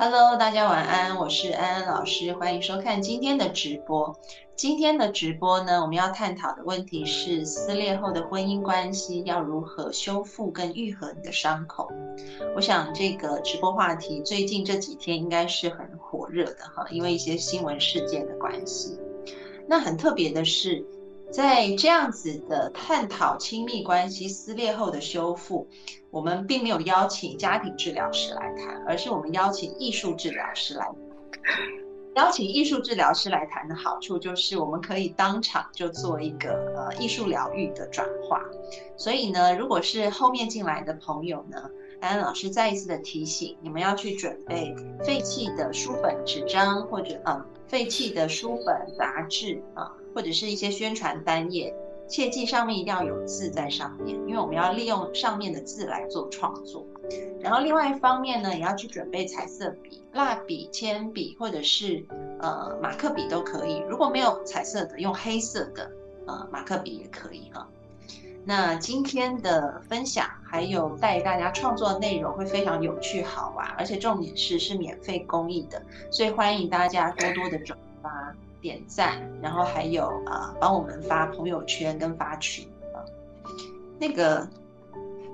Hello， 大家晚安，我是安安老师，欢迎收看今天的直播。今天的直播呢，我们要探讨的问题是撕裂后的婚姻关系要如何修复跟愈合你的伤口。我想这个直播话题最近这几天应该是很火热的哈，因为一些新闻事件的关系。那很特别的是，在这样子的探讨亲密关系撕裂后的修复，我们并没有邀请家庭治疗师来谈，而是我们邀请艺术治疗师来谈。邀请艺术治疗师来谈的好处就是我们可以当场就做一个艺术疗愈的转化。所以呢，如果是后面进来的朋友呢，安安老师再一次的提醒你们要去准备废弃的书本、纸张，或者废弃的书本、杂志或者是一些宣传单页，切记上面一定要有字在上面，因为我们要利用上面的字来做创作。然后另外一方面呢，也要去准备彩色笔、蜡笔、铅笔，或者是马克笔都可以。如果没有彩色的，用黑色的马克笔也可以哈。那今天的分享还有带大家创作的内容会非常有趣好玩，而且重点是免费公益的，所以欢迎大家多多的转发、点赞，然后还有帮我们发朋友圈跟发群那个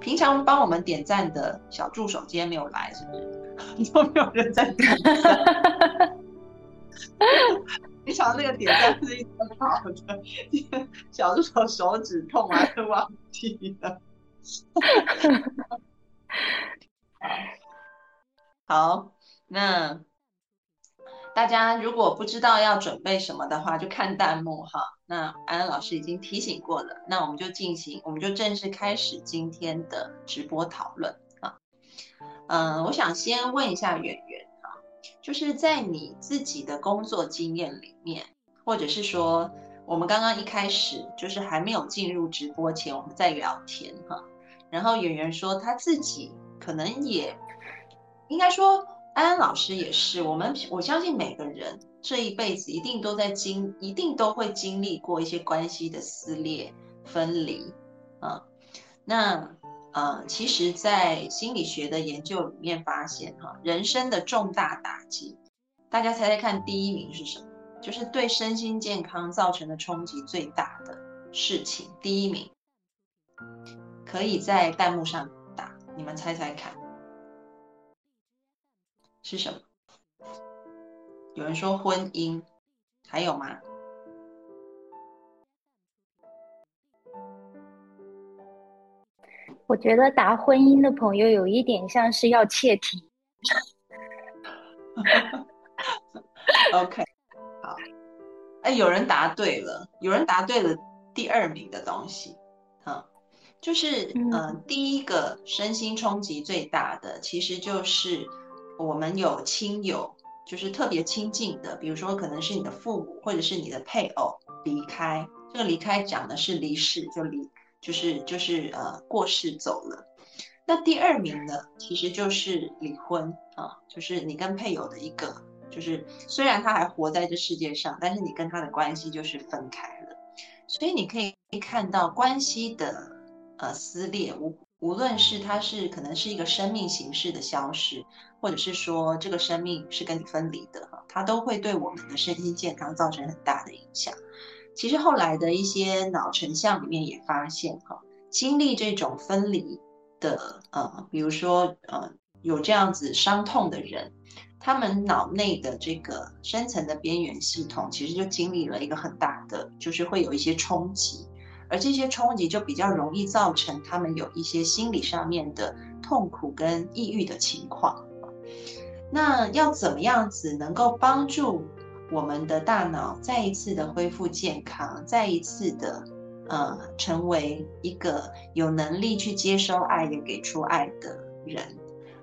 平常帮我们点赞的小助手今天没有来，是不是都没有人在点赞？平常那个点赞是一直很好的，小助手手指痛啊，都忘记了。好，那大家如果不知道要准备什么的话，就看弹幕哈。那安安老师已经提醒过了，那我们就正式开始今天的直播讨论啊。我想先问一下圆圆。就是在你自己的工作经验里面，或者是说我们刚刚一开始就是还没有进入直播前我们在聊天哈，然后圆圆说她自己可能也应该说安安老师也是我相信每个人这一辈子一定都会经历过一些关系的撕裂分离那其实在心理学的研究里面发现人生的重大打击，大家猜猜看第一名是什么？就是对身心健康造成的冲击最大的事情，第一名可以在弹幕上打，你们猜猜看是什么？有人说婚姻，还有吗？我觉得答婚姻的朋友有一点像是要切题。OK， 好。有人答对了，第二名的东西，就是第一个身心冲击最大的，其实就是我们有亲友，就是特别亲近的，比如说可能是你的父母或者是你的配偶离开，这个离开讲的是离世，就是过世走了。那第二名呢，其实就是离婚就是你跟配偶的一个，就是虽然他还活在这世界上，但是你跟他的关系就是分开了。所以你可以看到关系的撕裂，无论是它是可能是一个生命形式的消失，或者是说这个生命是跟你分离的它都会对我们的身心健康造成很大的影响。其实后来的一些脑成像里面也发现经历这种分离的比如说有这样子伤痛的人，他们脑内的这个深层的边缘系统其实就经历了一个很大的，就是会有一些冲击，而这些冲击就比较容易造成他们有一些心理上面的痛苦跟抑郁的情况。那要怎么样子能够帮助我们的大脑再一次的恢复健康，再一次的成为一个有能力去接收爱也给出爱的人。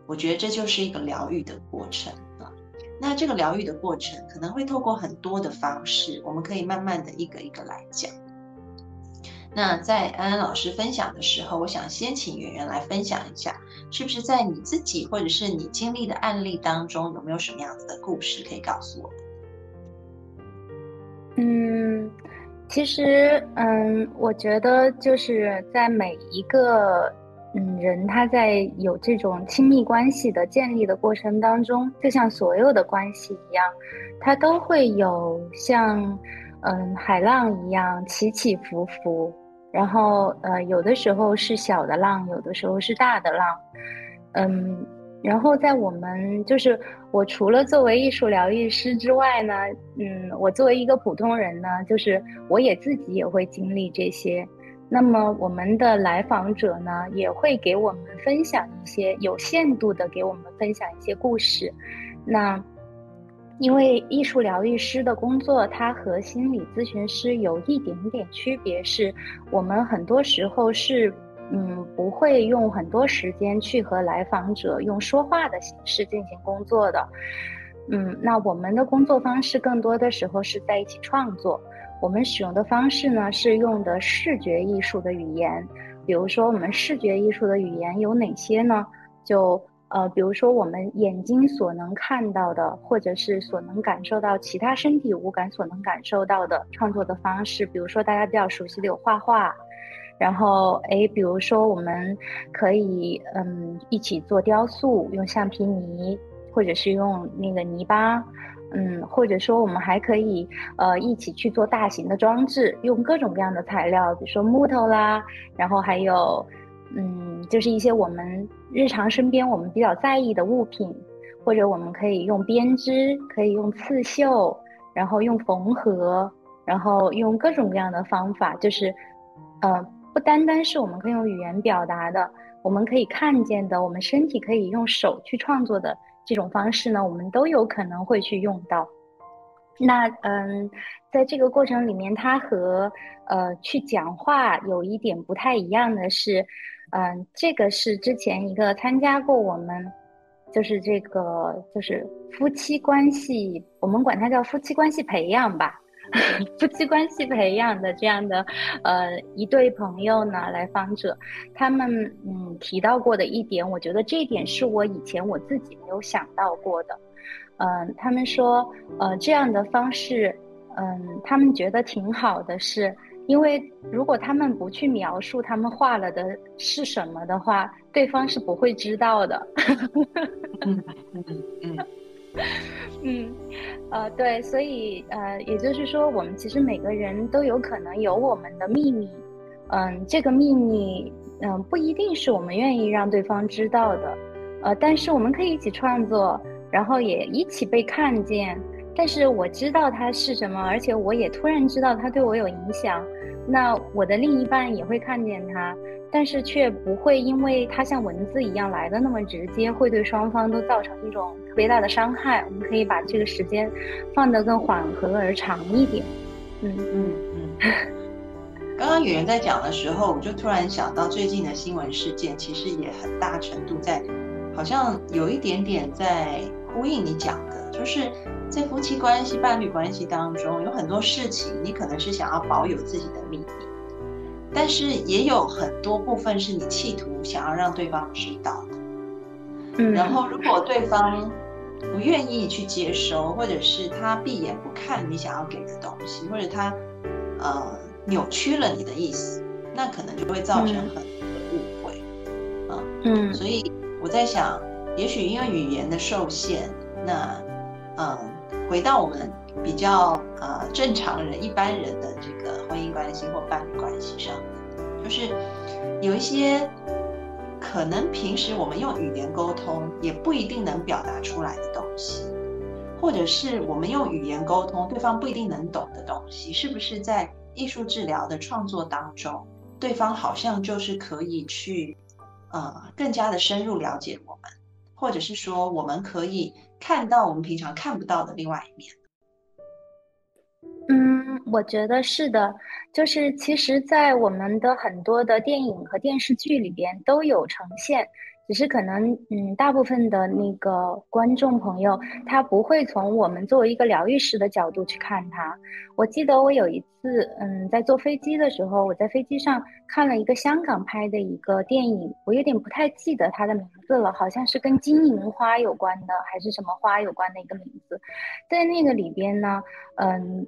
我觉得这就是一个疗愈的过程了。那这个疗愈的过程可能会透过很多的方式，我们可以慢慢的一个一个来讲。那在安安老师分享的时候，我想先请圆圆来分享一下，是不是在你自己或者是你经历的案例当中，有没有什么样子的故事可以告诉我们？其实我觉得就是在每一个人他在有这种亲密关系的建立的过程当中，就像所有的关系一样，他都会有像海浪一样起起伏伏，然后有的时候是小的浪，有的时候是大的浪。然后在我们就是我除了作为艺术疗愈师之外呢，我作为一个普通人呢，就是我也自己也会经历这些。那么我们的来访者呢，也会给我们分享一些有限度的给我们分享一些故事。那因为艺术疗愈师的工作，它和心理咨询师有一点点区别，是我们很多时候是不会用很多时间去和来访者用说话的形式进行工作的。那我们的工作方式更多的时候是在一起创作。我们使用的方式呢，是用的视觉艺术的语言。比如说我们视觉艺术的语言有哪些呢？就比如说我们眼睛所能看到的，或者是所能感受到其他身体五感所能感受到的创作的方式。比如说大家比较熟悉的有画画，然后比如说我们可以一起做雕塑，用橡皮泥或者是用那个泥巴，或者说我们还可以一起去做大型的装置，用各种各样的材料，比如说木头啦，然后还有就是一些我们日常身边我们比较在意的物品，或者我们可以用编织，可以用刺绣，然后用缝合，然后用各种各样的方法，就是不单单是我们可以用语言表达的，我们可以看见的，我们身体可以用手去创作的这种方式呢，我们都有可能会去用到。那在这个过程里面，它和去讲话有一点不太一样的是，这个是之前一个参加过我们就是这个就是夫妻关系，我们管它叫夫妻关系培养吧。夫妻关系培养的这样的一对朋友呢，来访者他们提到过的一点，我觉得这一点是我以前我自己没有想到过的。他们说这样的方式他们觉得挺好的，是因为如果他们不去描述他们画了的是什么的话，对方是不会知道的。对，所以也就是说，我们其实每个人都有可能有我们的秘密，这个秘密不一定是我们愿意让对方知道的，但是我们可以一起创作，然后也一起被看见。但是我知道它是什么，而且我也突然知道它对我有影响，那我的另一半也会看见它，但是却不会因为它像文字一样来的那么直接，会对双方都造成一种特别大的伤害。我们可以把这个时间放得更缓和而长一点。刚刚有人在讲的时候，我就突然想到最近的新闻事件，其实也很大程度在好像有一点点在呼应你讲的，就是在夫妻关系伴侣关系当中，有很多事情你可能是想要保有自己的秘密，但是也有很多部分是你企图想要让对方知道的。然后如果对方不愿意去接收，或者是他闭眼不看你想要给的东西，或者他扭曲了你的意思，那可能就会造成很多的误会。所以我在想，也许因为语言的受限，那回到我们比较正常人一般人的这个婚姻关系或伴侣关系上，就是有一些可能平时我们用语言沟通也不一定能表达出来的东西，或者是我们用语言沟通对方不一定能懂的东西，是不是在艺术治疗的创作当中，对方好像就是可以去更加的深入了解我们，或者是说我们可以看到我们平常看不到的另外一面？我觉得是的，就是其实在我们的很多的电影和电视剧里边都有呈现，只是可能大部分的那个观众朋友他不会从我们作为一个疗愈师的角度去看它。我记得我有一次在坐飞机的时候，我在飞机上看了一个香港拍的一个电影，我有点不太记得它的名字了，好像是跟金银花有关的还是什么花有关的一个名字。在那个里边呢，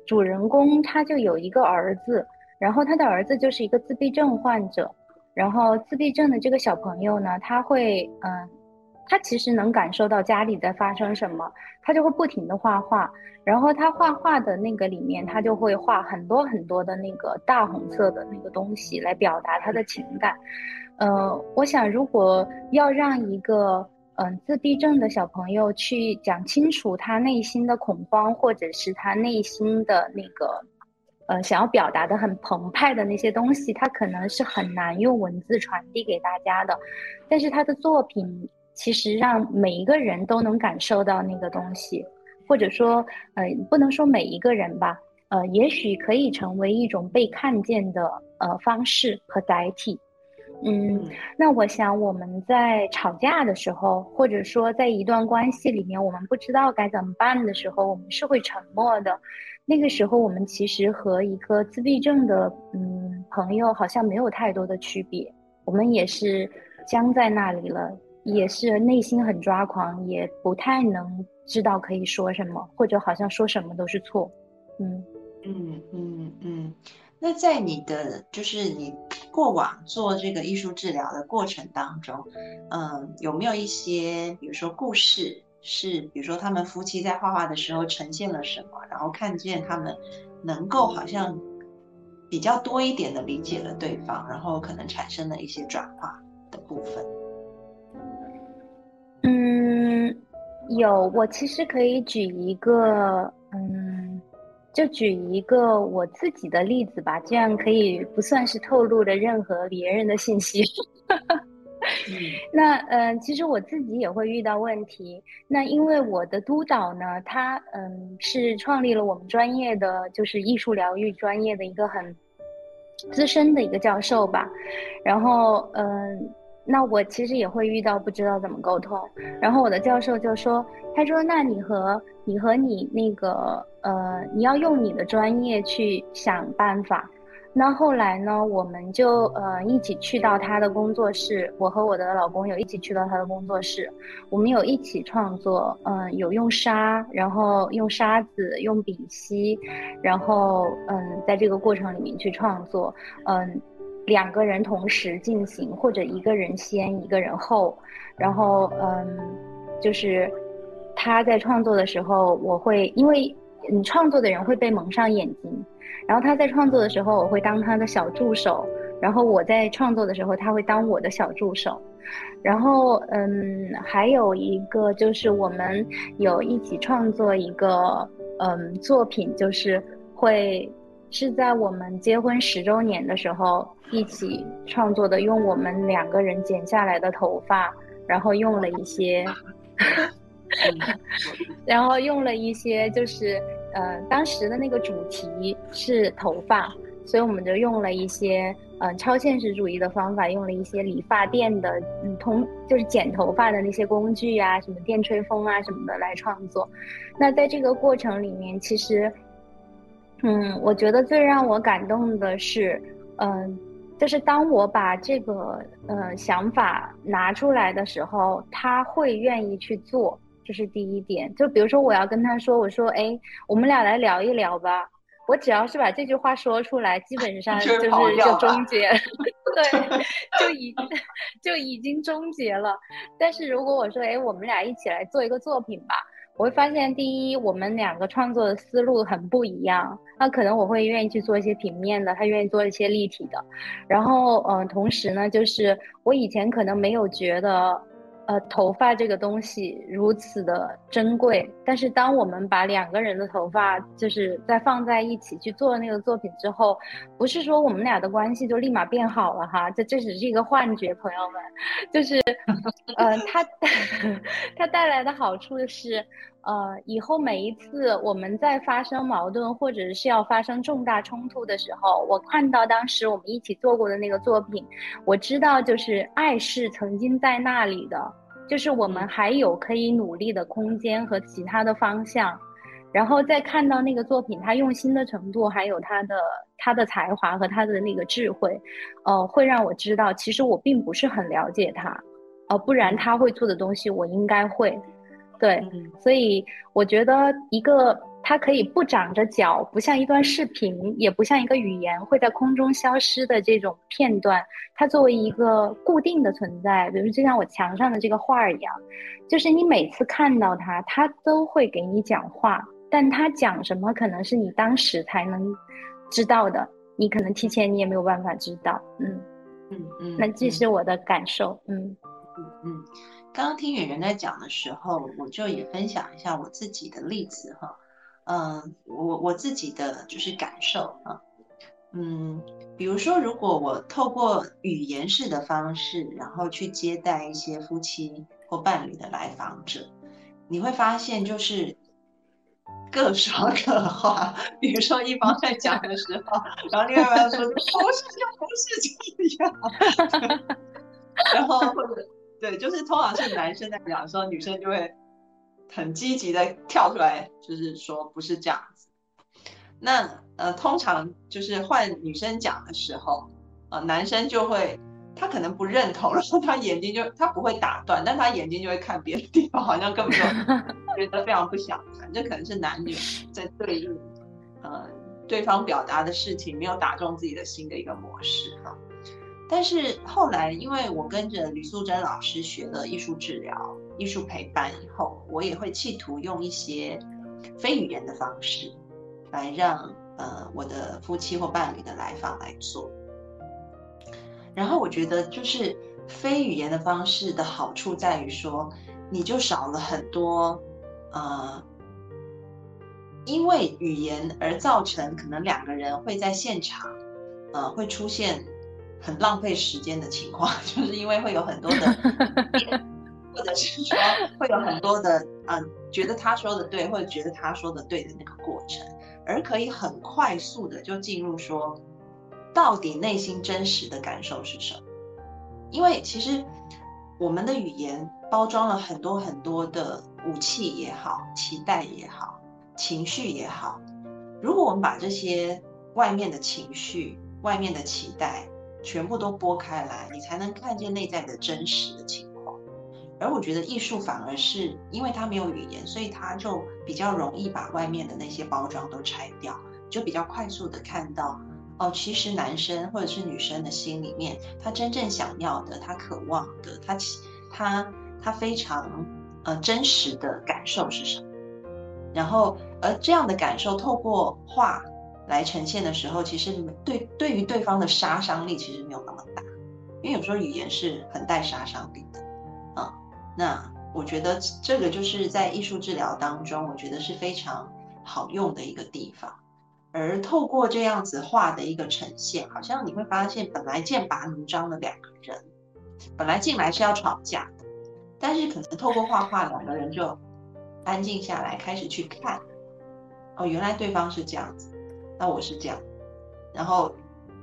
主人公他就有一个儿子，然后他的儿子就是一个自闭症患者，然后自闭症的这个小朋友呢，他会他其实能感受到家里在发生什么，他就会不停的画画，然后他画画的那个里面他就会画很多很多的那个大红色的那个东西来表达他的情感。我想如果要让一个自闭症的小朋友去讲清楚他内心的恐慌，或者是他内心的那个想要表达的很澎湃的那些东西，它可能是很难用文字传递给大家的，但是他的作品其实让每一个人都能感受到那个东西，或者说不能说每一个人吧，也许可以成为一种被看见的方式和载体。那我想我们在吵架的时候，或者说在一段关系里面我们不知道该怎么办的时候，我们是会沉默的。那个时候我们其实和一个自闭症的朋友好像没有太多的区别，我们也是僵在那里了，也是内心很抓狂，也不太能知道可以说什么，或者好像说什么都是错。那在你的就是你过往做这个艺术治疗的过程当中，有没有一些比如说故事是比如说他们夫妻在画画的时候呈现了什么，然后看见他们能够好像比较多一点的理解了对方，然后可能产生了一些转化的部分？有，我其实可以举一个就举一个我自己的例子吧，这样可以不算是透露了任何别人的信息。那其实我自己也会遇到问题。那因为我的督导呢，他是创立了我们专业的就是艺术疗愈专业的一个很资深的一个教授吧，然后那我其实也会遇到不知道怎么沟通，然后我的教授就说，他说那你那个你要用你的专业去想办法。那后来呢，我们就一起去到他的工作室，我和我的老公有一起去到他的工作室，我们有一起创作，有用沙，然后用沙子，用丙烯，然后在这个过程里面去创作，两个人同时进行，或者一个人先一个人后，然后就是他在创作的时候，我会因为你创作的人会被蒙上眼睛，然后他在创作的时候我会当他的小助手，然后我在创作的时候他会当我的小助手。然后还有一个就是我们有一起创作一个作品，就是是在我们结婚10周年的时候一起创作的，用我们两个人剪下来的头发，然后用了一些然后用了一些就是当时的那个主题是头发，所以我们就用了一些超现实主义的方法，用了一些理发店的就是剪头发的那些工具啊，什么电吹风啊什么的来创作。那在这个过程里面，其实我觉得最让我感动的是，就是当我把这个想法拿出来的时候，他会愿意去做，这是第一点。就比如说我要跟他说，我说我们俩来聊一聊吧，我只要是把这句话说出来，基本上就终结，对，就已经终结了。但是如果我说我们俩一起来做一个作品吧，我会发现，第一，我们两个创作的思路很不一样，那可能我会愿意去做一些平面的，他愿意做一些立体的。然后同时呢，就是我以前可能没有觉得头发这个东西如此的珍贵，但是当我们把两个人的头发就是再放在一起去做那个作品之后，不是说我们俩的关系就立马变好了哈，这只是一个幻觉，朋友们，就是它带来的好处是以后每一次我们在发生矛盾或者是要发生重大冲突的时候，我看到当时我们一起做过的那个作品，我知道就是爱是曾经在那里的，就是我们还有可以努力的空间和其他的方向，然后再看到那个作品它用心的程度，还有它的才华和它的那个智慧，会让我知道其实我并不是很了解它，不然它会做的东西我应该会。对，所以我觉得一个它可以不长着脚，不像一段视频，也不像一个语言会在空中消失的这种片段，它作为一个固定的存在，比如就像我墙上的这个画一样，就是你每次看到它，它都会给你讲话，但它讲什么可能是你当时才能知道的，你可能提前你也没有办法知道。那这是我的感受。刚刚听演员在讲的时候，我就也分享一下我自己的例子哈。我自己的就是感受哈。比如说，如果我透过语言式的方式，然后去接待一些夫妻或伴侣的来访者，你会发现就是各说各话。比如说一方在讲的时候，然后另外一方说不是就不是这样，然后或者。对，就是通常是男生在讲的时候，女生就会很积极的跳出来，就是说不是这样子。那通常就是换女生讲的时候，男生就会他可能不认同，然后他眼睛就他不会打断，但他眼睛就会看别的地方，好像根本就觉得非常不想谈。这可能是男女在对应对方表达的事情没有打中自己的心的一个模式哈。但是后来因为我跟着吕素贞老师学了艺术治疗、艺术陪伴以后，我也会企图用一些非语言的方式来让我的夫妻或伴侣的来访来做。然后我觉得就是非语言的方式的好处在于说，你就少了很多因为语言而造成可能两个人会在现场会出现很浪费时间的情况，就是因为会有很多的或者是说会有很多的觉得他说的对或者觉得他说的对的那个过程，而可以很快速的就进入说到底内心真实的感受是什么。因为其实我们的语言包装了很多很多的武器也好、期待也好、情绪也好，如果我们把这些外面的情绪、外面的期待全部都拨开来，你才能看见内在的真实的情况。而我觉得艺术反而是因为它没有语言，所以它就比较容易把外面的那些包装都拆掉，就比较快速的看到其实男生或者是女生的心里面，他真正想要的、他渴望的、他非常真实的感受是什么。然后而这样的感受透过画来呈现的时候，其实对于对方的杀伤力其实没有那么大，因为有时候语言是很带杀伤力的那我觉得这个就是在艺术治疗当中我觉得是非常好用的一个地方。而透过这样子画的一个呈现，好像你会发现本来剑拔弩张的两个人本来进来是要吵架的，但是可能透过画两个人就安静下来，开始去看原来对方是这样子，那我是这样，然后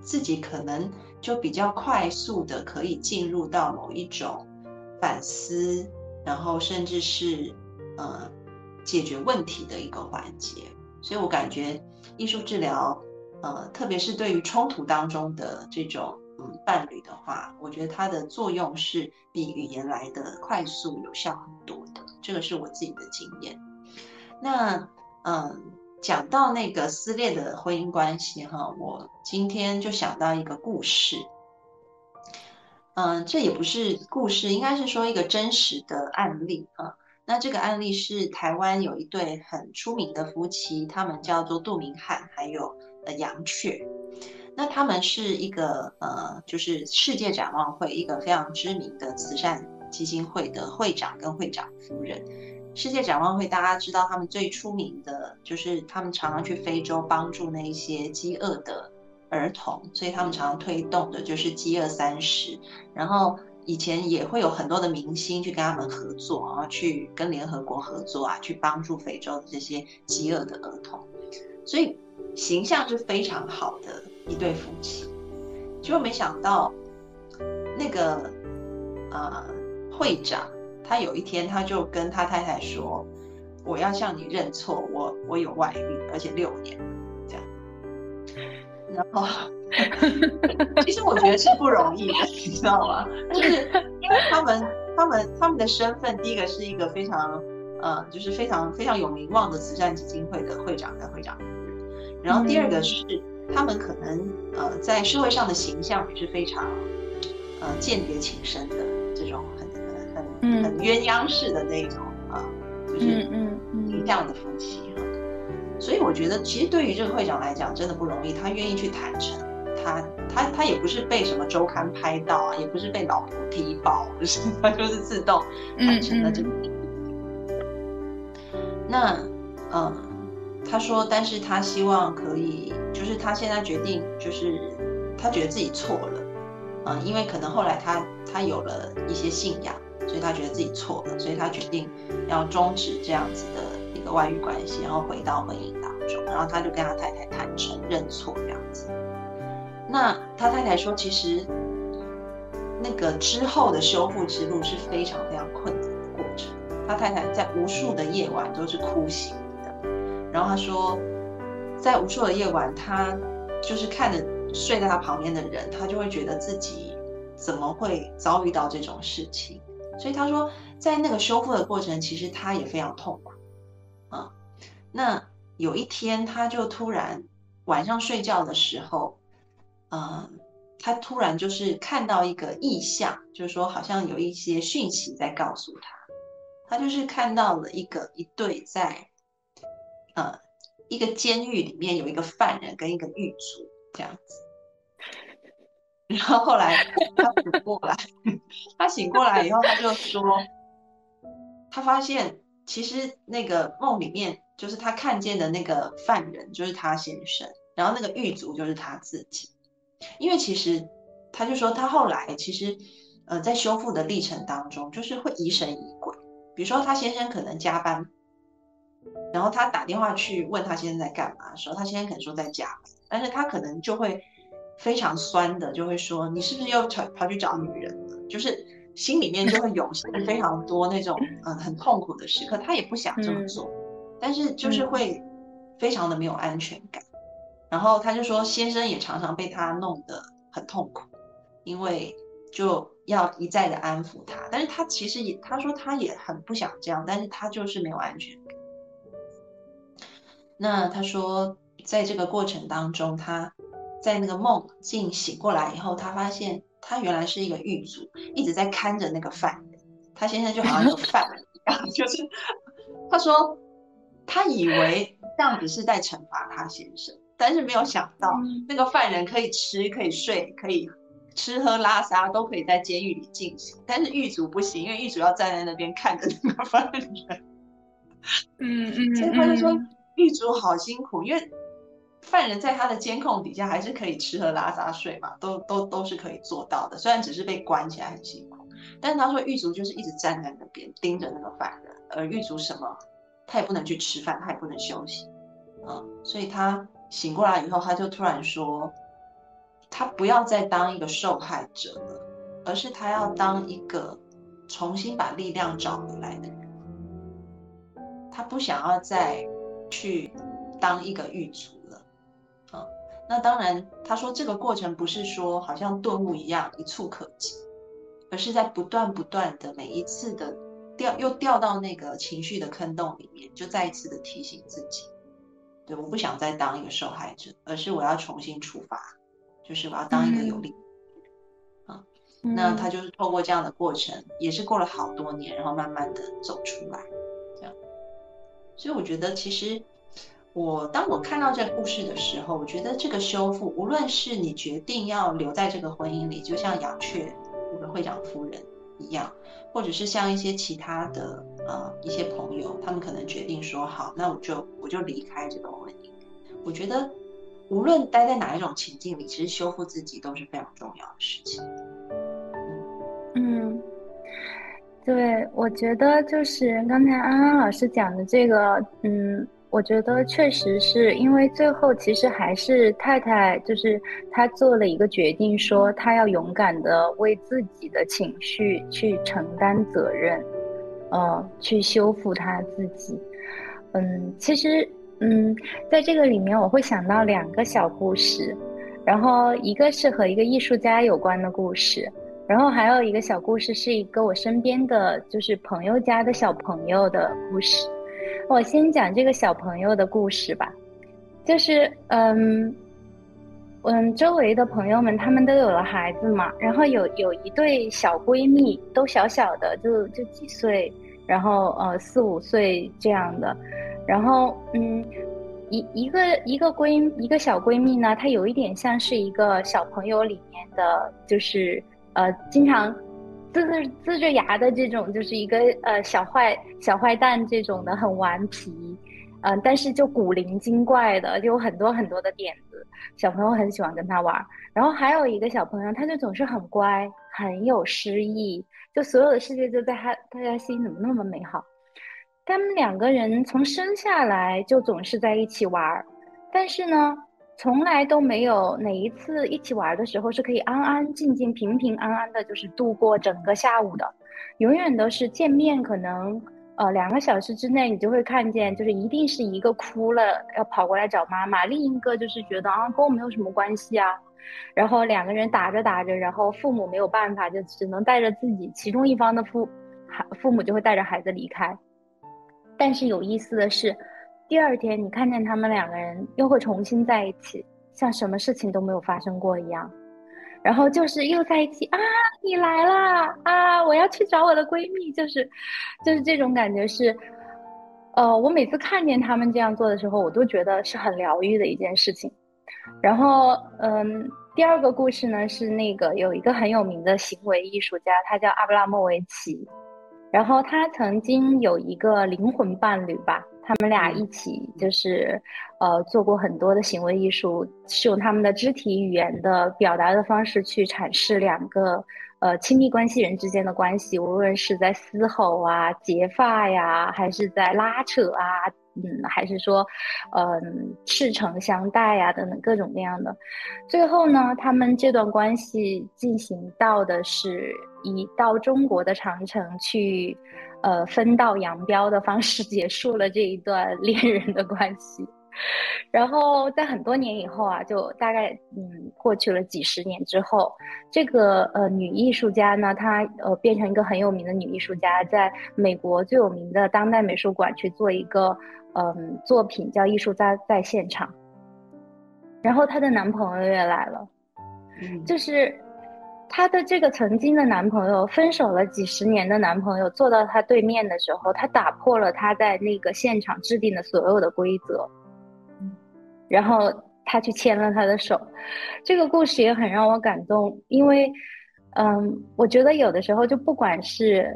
自己可能就比较快速的可以进入到某一种反思，然后甚至是解决问题的一个环节。所以我感觉艺术治疗特别是对于冲突当中的这种伴侣的话，我觉得它的作用是比语言来的快速有效很多的，这个是我自己的经验。那讲到那个撕裂的婚姻关系哈，我今天就想到一个故事。这也不是故事，应该是说一个真实的案例啊。那这个案例是台湾有一对很出名的夫妻，他们叫做杜明翰还有杨雀。那他们是一个就是世界展望会一个非常知名的慈善基金会的会长跟会长夫人。世界展望会大家知道他们最出名的就是他们常常去非洲帮助那一些饥饿的儿童，所以他们常常推动的就是饥饿30，然后以前也会有很多的明星去跟他们合作，然后去跟联合国合作啊，去帮助非洲的这些饥饿的儿童，所以形象是非常好的一对夫妻。结果没想到那个会长，他有一天他就跟他太太说：“我要向你认错，我有外遇，而且6年了。”这样，然后。其实我觉得是不容易的，你知道吗？就是因为他们的身份，第一个是一个非常就是非常非常有名望的慈善基金会的会长跟会长夫人，然后第二个是他们可能在社会上的形象也是非常间谍情深的这种很鸳鸯式的那种就是这样的夫妻哈。所以我觉得其实对于这个会长来讲真的不容易，他愿意去坦诚。他也不是被什么周刊拍到啊，也不是被老婆踢爆，就是他就是自动坦诚了这个。那他说，但是他希望可以，就是他现在决定，就是他觉得自己错了，因为可能后来他有了一些信仰，所以他觉得自己错了，所以他决定要终止这样子的一个外遇关系，然后回到婚姻当中，然后他就跟他太太坦诚认错这样子。那他太太说，其实那个之后的修复之路是非常非常困难的过程。他太太在无数的夜晚都是哭醒的，然后他说，在无数的夜晚，他就是看着睡在他旁边的人，他就会觉得自己怎么会遭遇到这种事情。所以他说，在那个修复的过程，其实他也非常痛苦。那有一天，他就突然晚上睡觉的时候。他突然就是看到一个异象，就是说好像有一些讯息在告诉他，他就是看到了一对在一个监狱里面有一个犯人跟一个狱卒这样子，然后后来他醒过来，他醒过来以后他就说，他发现其实那个梦里面就是他看见的那个犯人就是他先生，然后那个狱卒就是他自己。因为其实他就说他后来其实在修复的历程当中就是会疑神疑鬼，比如说他先生可能加班，然后他打电话去问他先生在干嘛的时候，他先生可能说在加班，但是他可能就会非常酸的就会说，你是不是又跑去找女人了，就是心里面就会涌现非常多那种很痛苦的时刻，他也不想这么做，但是就是会非常的没有安全感。然后他就说，先生也常常被他弄得很痛苦，因为就要一再的安抚他，但是他其实也，他说他也很不想这样，但是他就是没有安全感。那他说，在这个过程当中，他在那个梦境醒过来以后，他发现他原来是一个狱卒，一直在看着那个犯人，他先生就好像一个犯人一样，就是他说他以为这样子是在惩罚他先生。但是没有想到那个犯人可以吃可以睡可以吃喝拉撒都可以在监狱里进行，但是狱卒不行，因为狱卒要站在那边看着那个犯人。所以他就说狱卒好辛苦，因为犯人在他的监控底下还是可以吃喝拉撒睡嘛，都是可以做到的，虽然只是被关起来很辛苦，但是他说狱卒就是一直站在那边盯着那个犯人，而狱卒什么他也不能去吃饭，他也不能休息。所以他醒过来以后，他就突然说，他不要再当一个受害者了，而是他要当一个重新把力量找回来的人。他不想要再去当一个狱卒了。那当然，他说这个过程不是说好像顿悟一样一蹴可及，而是在不断的每一次的又掉到那个情绪的坑洞里面，就再一次的提醒自己。对，我不想再当一个受害者，而是我要重新出发，就是我要当一个有力的人。那他就是透过这样的过程，也是过了好多年，然后慢慢的走出来，这样。所以我觉得，其实当我看到这个故事的时候，我觉得这个修复，无论是你决定要留在这个婚姻里，就像雅雀我们会长夫人一样，或者是像一些其他的一些朋友，他们可能决定说好，那我就离开这个婚姻。我觉得无论待在哪一种情境里，其实修复自己都是非常重要的事情。嗯，对，我觉得就是刚才安安老师讲的这个，我觉得确实是因为最后其实还是太太就是她做了一个决定，说她要勇敢的为自己的情绪去承担责任，去修复她自己。其实在这个里面我会想到两个小故事，然后一个是和一个艺术家有关的故事，然后还有一个小故事是一个我身边的就是朋友家的小朋友的故事。我先讲这个小朋友的故事吧，就是周围的朋友们他们都有了孩子嘛，然后有一对小闺蜜，都小小的，就几岁，然后4-5岁这样的，然后一个小闺蜜呢，她有一点像是一个小朋友里面的，就是经常呲着牙的这种，就是一个小坏蛋这种的，很顽皮，但是就古灵精怪的，就有很多很多的点子，小朋友很喜欢跟他玩。然后还有一个小朋友，他就总是很乖，很有诗意，就所有的世界就在他心怎么那么美好。他们两个人从生下来就总是在一起玩，但是呢从来都没有哪一次一起玩的时候是可以安安静静平平安安的就是度过整个下午的，永远都是见面可能2个小时之内你就会看见，就是一定是一个哭了要跑过来找妈妈，另一个就是觉得跟我没有什么关系啊，然后两个人打着，然后父母没有办法，就只能带着自己其中一方的父母就会带着孩子离开。但是有意思的是，第二天你看见他们两个人又会重新在一起，像什么事情都没有发生过一样，然后就是又在一起啊，你来啦啊，我要去找我的闺蜜，就是这种感觉是，我每次看见他们这样做的时候，我都觉得是很疗愈的一件事情。然后第二个故事呢是那个有一个很有名的行为艺术家，他叫阿布拉莫维奇，然后他曾经有一个灵魂伴侣吧。他们俩一起就是做过很多的行为艺术，是用他们的肢体语言的表达的方式去阐释两个亲密关系人之间的关系，无论是在嘶吼啊、结发呀，还是在拉扯啊，还是说赤诚相待啊等等各种那样的。最后呢，他们这段关系进行到的是以到中国的长城去分道扬镳的方式结束了这一段恋人的关系。然后在很多年以后啊，就大概过去了几十年之后，这个女艺术家呢，她变成一个很有名的女艺术家，在美国最有名的当代美术馆去做一个作品叫《艺术家在现场》。然后她的男朋友也来了，就是她的这个曾经的男朋友，分手了几十年的男朋友坐到她对面的时候，她打破了她在那个现场制定的所有的规则，然后她去牵了他的手。这个故事也很让我感动，因为我觉得有的时候就不管是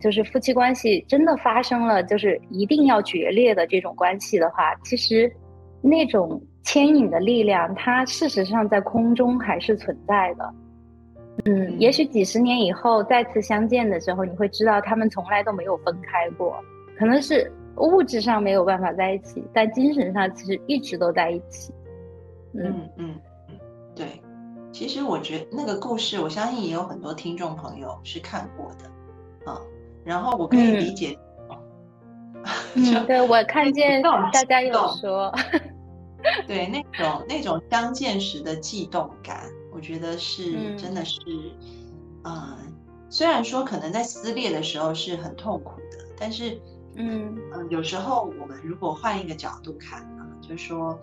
就是夫妻关系真的发生了就是一定要决裂的这种关系的话，其实那种牵引的力量它事实上在空中还是存在的。也许几十年以后再次相见的时候，你会知道他们从来都没有分开过，可能是物质上没有办法在一起，但精神上其实一直都在一起。对，其实我觉得那个故事我相信也有很多听众朋友是看过的，然后我可以理解。对，我看见大家有说对，那种相见时的悸动感，我觉得是真的是虽然说可能在撕裂的时候是很痛苦的，但是有时候我们如果换一个角度看就是说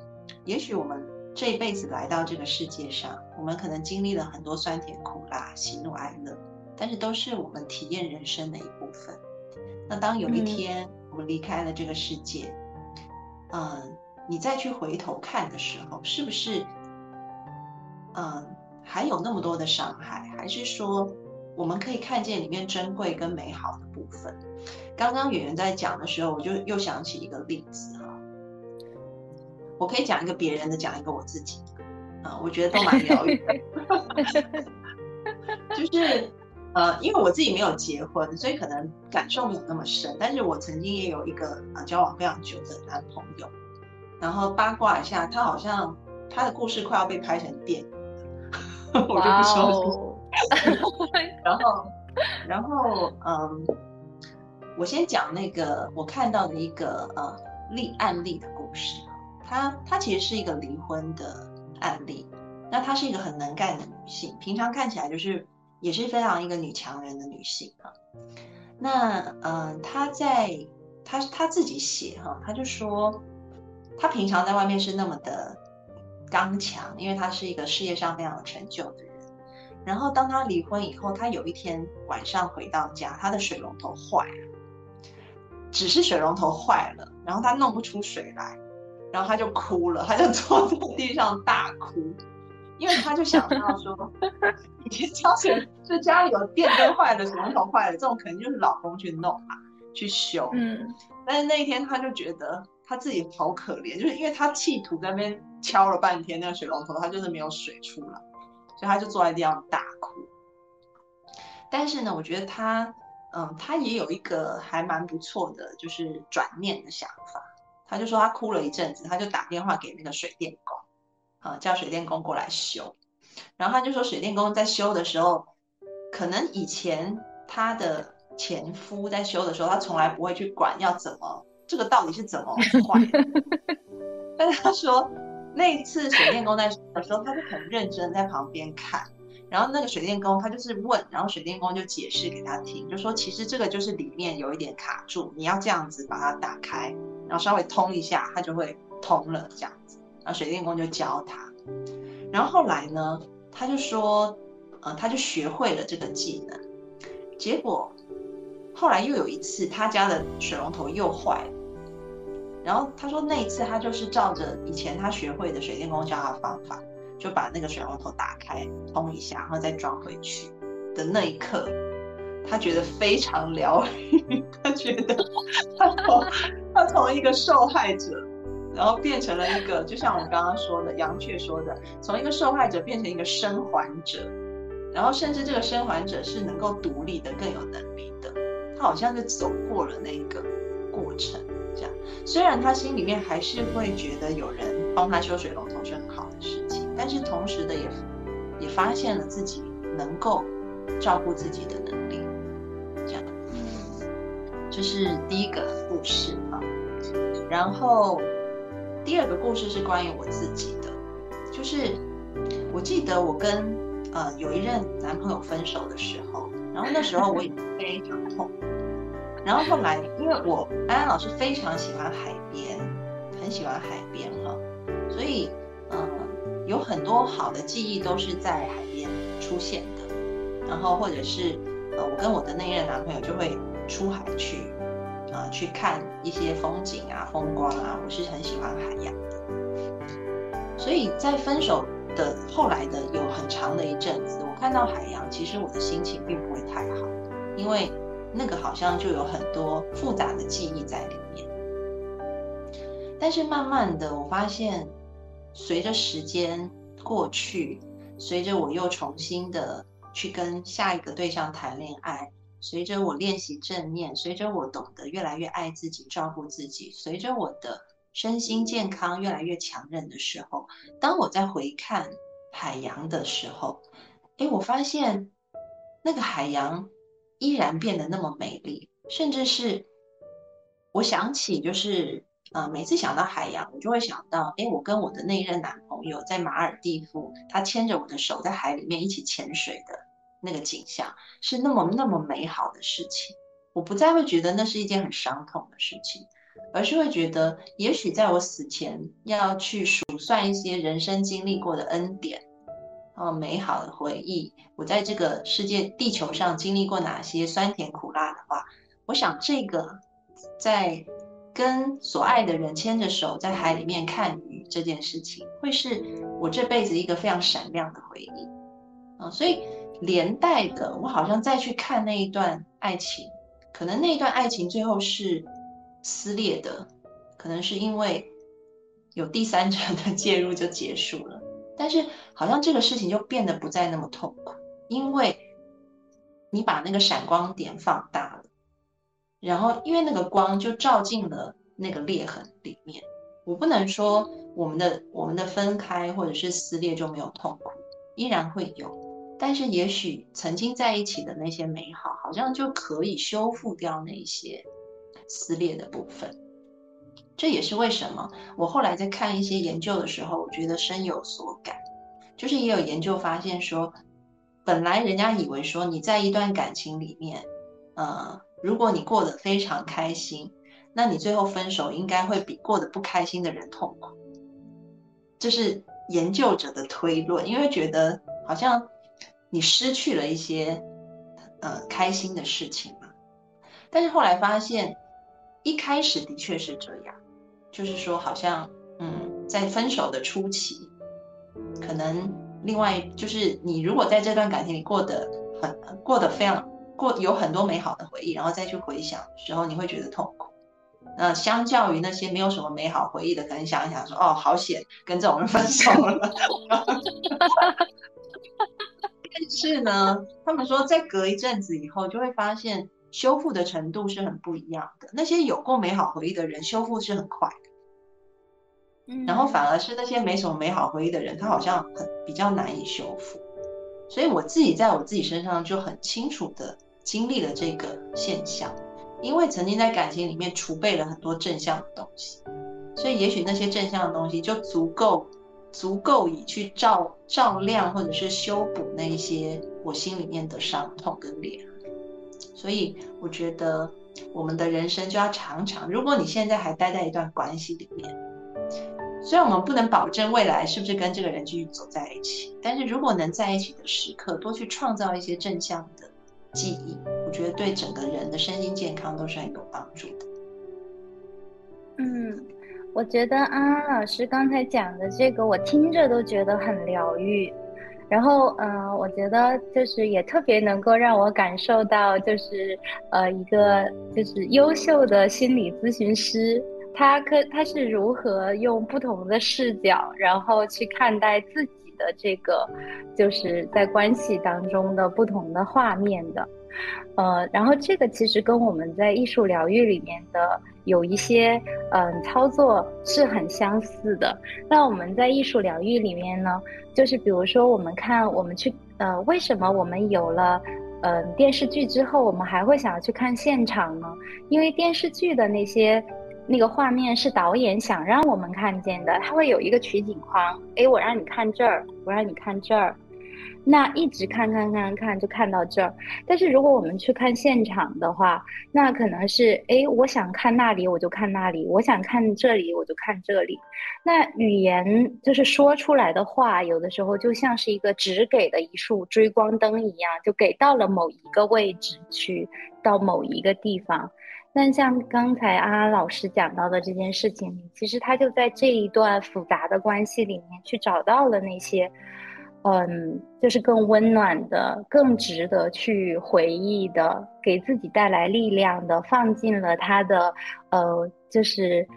也许我们这一辈子来到这个世界上，我们可能经历了很多酸甜苦辣、喜怒哀乐，但是都是我们体验人生的一部分。那当有一天我们离开了这个世界，你再去回头看的时候，是不是还有那么多的伤害，还是说我们可以看见里面珍贵跟美好的部分。刚刚圆圆在讲的时候，我就又想起一个例子哈，我可以讲一个别人的，讲一个我自己的，我觉得都蛮疗愈的。就是因为我自己没有结婚，所以可能感受没有那么深。但是我曾经也有一个交往非常久的男朋友，然后八卦一下，他好像他的故事快要被拍成电影了，我就不说了。然后我先讲那个我看到的一个案例的故事。她其实是一个离婚的案例。那她是一个很能干的女性，平常看起来就是也是非常一个女强人的女性啊。那她自己写哈，她就说她平常在外面是那么的刚强，因为她是一个事业上非常有成就的人。然后当她离婚以后，她有一天晚上回到家，她的水龙头坏了，只是水龙头坏了，然后她弄不出水来，然后她就哭了，她就坐在地上大哭。因为他就想到说，以前家里有电灯坏了、水龙头坏了，这种肯定就是老公去弄嘛、去修。但是那一天他就觉得他自己好可怜，就是因为他企图在那边敲了半天那个水龙头，他就是没有水出来，所以他就坐在地上大哭。但是呢，我觉得他也有一个还蛮不错的，就是转念的想法。他就说他哭了一阵子，他就打电话给那个水电工。叫水电工过来修，然后他就说水电工在修的时候，可能以前他的前夫在修的时候，他从来不会去管要怎么这个到底是怎么坏的。但是他说那一次水电工在修的时候，他就很认真在旁边看，然后那个水电工他就是问，然后水电工就解释给他听，就说其实这个就是里面有一点卡住，你要这样子把它打开，然后稍微通一下，它就会通了这样子。水电工就教他，然后后来呢，他就说，他就学会了这个技能。结果后来又有一次，他家的水龙头又坏了，然后他说那一次他就是照着以前他学会的水电工教他的方法，就把那个水龙头打开通一下，然后再装回去的那一刻，他觉得非常疗愈，他觉得他从一个受害者。然后变成了一个，就像我刚刚说的，杨雀说的，从一个受害者变成一个生还者，然后甚至这个生还者是能够独立的、更有能力的。他好像就走过了那个过程，这样。虽然他心里面还是会觉得有人帮他修水龙头是很好的事情，但是同时的也发现了自己能够照顾自己的能力，这样。这是第一个故事啊，然后。第二个故事是关于我自己的，就是我记得我跟有一任男朋友分手的时候，然后那时候我已经非常痛，然后后来因为我安安老师非常喜欢海边，很喜欢海边哈，所以有很多好的记忆都是在海边出现的，然后或者是我跟我的那一任男朋友就会出海去。去看一些风景啊、风光啊，我是很喜欢海洋的。所以在分手的后来的有很长的一阵子，我看到海洋，其实我的心情并不会太好，因为那个好像就有很多复杂的记忆在里面。但是慢慢的，我发现随着时间过去，随着我又重新的去跟下一个对象谈恋爱。随着我练习正念，随着我懂得越来越爱自己、照顾自己，随着我的身心健康越来越强韧的时候，当我在回看海洋的时候，我发现那个海洋依然变得那么美丽，甚至是我想起就是每次想到海洋，我就会想到，我跟我的那一任男朋友在马尔地夫，他牵着我的手在海里面一起潜水的。那个景象是那么美好的事情，我不再会觉得那是一件很伤痛的事情，而是会觉得也许在我死前要去数算一些人生经历过的恩典，美好的回忆，我在这个世界地球上经历过哪些酸甜苦辣的话，我想这个在跟所爱的人牵着手在海里面看鱼这件事情，会是我这辈子一个非常闪亮的回忆，所以连带的，我好像再去看那一段爱情，可能那一段爱情最后是撕裂的，可能是因为有第三者的介入就结束了，但是好像这个事情就变得不再那么痛苦，因为你把那个闪光点放大了，然后因为那个光就照进了那个裂痕里面。我不能说我们的分开或者是撕裂就没有痛苦，依然会有，但是也许曾经在一起的那些美好好像就可以修复掉那些撕裂的部分。这也是为什么我后来在看一些研究的时候，我觉得深有所感。就是也有研究发现说，本来人家以为说你在一段感情里面如果你过得非常开心，那你最后分手应该会比过得不开心的人痛苦，这是研究者的推论。因为觉得好像你失去了一些开心的事情嘛。但是后来发现一开始的确是这样，就是说好像在分手的初期，可能另外就是你如果在这段感情里过得有很多美好的回忆，然后再去回想的时候你会觉得痛苦。那相较于那些没有什么美好回忆的，可能想一想说哦好险跟这种人分手了但是呢他们说在隔一阵子以后就会发现修复的程度是很不一样的，那些有过美好回忆的人修复是很快的，然后反而是那些没什么美好回忆的人他好像比较难以修复。所以我自己在我自己身上就很清楚的经历了这个现象，因为曾经在感情里面储备了很多正向的东西，所以也许那些正向的东西就足够以去照亮或者是修补那一些我心里面的伤痛跟裂痕。所以我觉得我们的人生就要常常，如果你现在还待在一段关系里面，虽然我们不能保证未来是不是跟这个人继续走在一起，但是如果能在一起的时刻多去创造一些正向的记忆，我觉得对整个人的身心健康都是很有帮助的。我觉得安安老师刚才讲的这个我听着都觉得很疗愈，然后我觉得就是也特别能够让我感受到，就是一个就是优秀的心理咨询师他是如何用不同的视角然后去看待自己的这个就是在关系当中的不同的画面的，然后这个其实跟我们在艺术疗愈里面的有一些操作是很相似的。那我们在艺术疗愈里面呢，就是比如说我们看我们去为什么我们有了电视剧之后我们还会想要去看现场呢？因为电视剧的那个画面是导演想让我们看见的，他会有一个取景框，我让你看这儿，我让你看这儿，那一直看就看到这儿。但是如果我们去看现场的话，那可能是我想看那里我就看那里，我想看这里我就看这里。那语言就是说出来的话，有的时候就像是一个只给的一束追光灯一样，就给到了某一个位置去，到某一个地方。但像刚才安安老师讲到的这件事情，其实他就在这一段复杂的关系里面去找到了那些就是更温暖的，更值得去回忆的，给自己带来力量的，放进了他的就是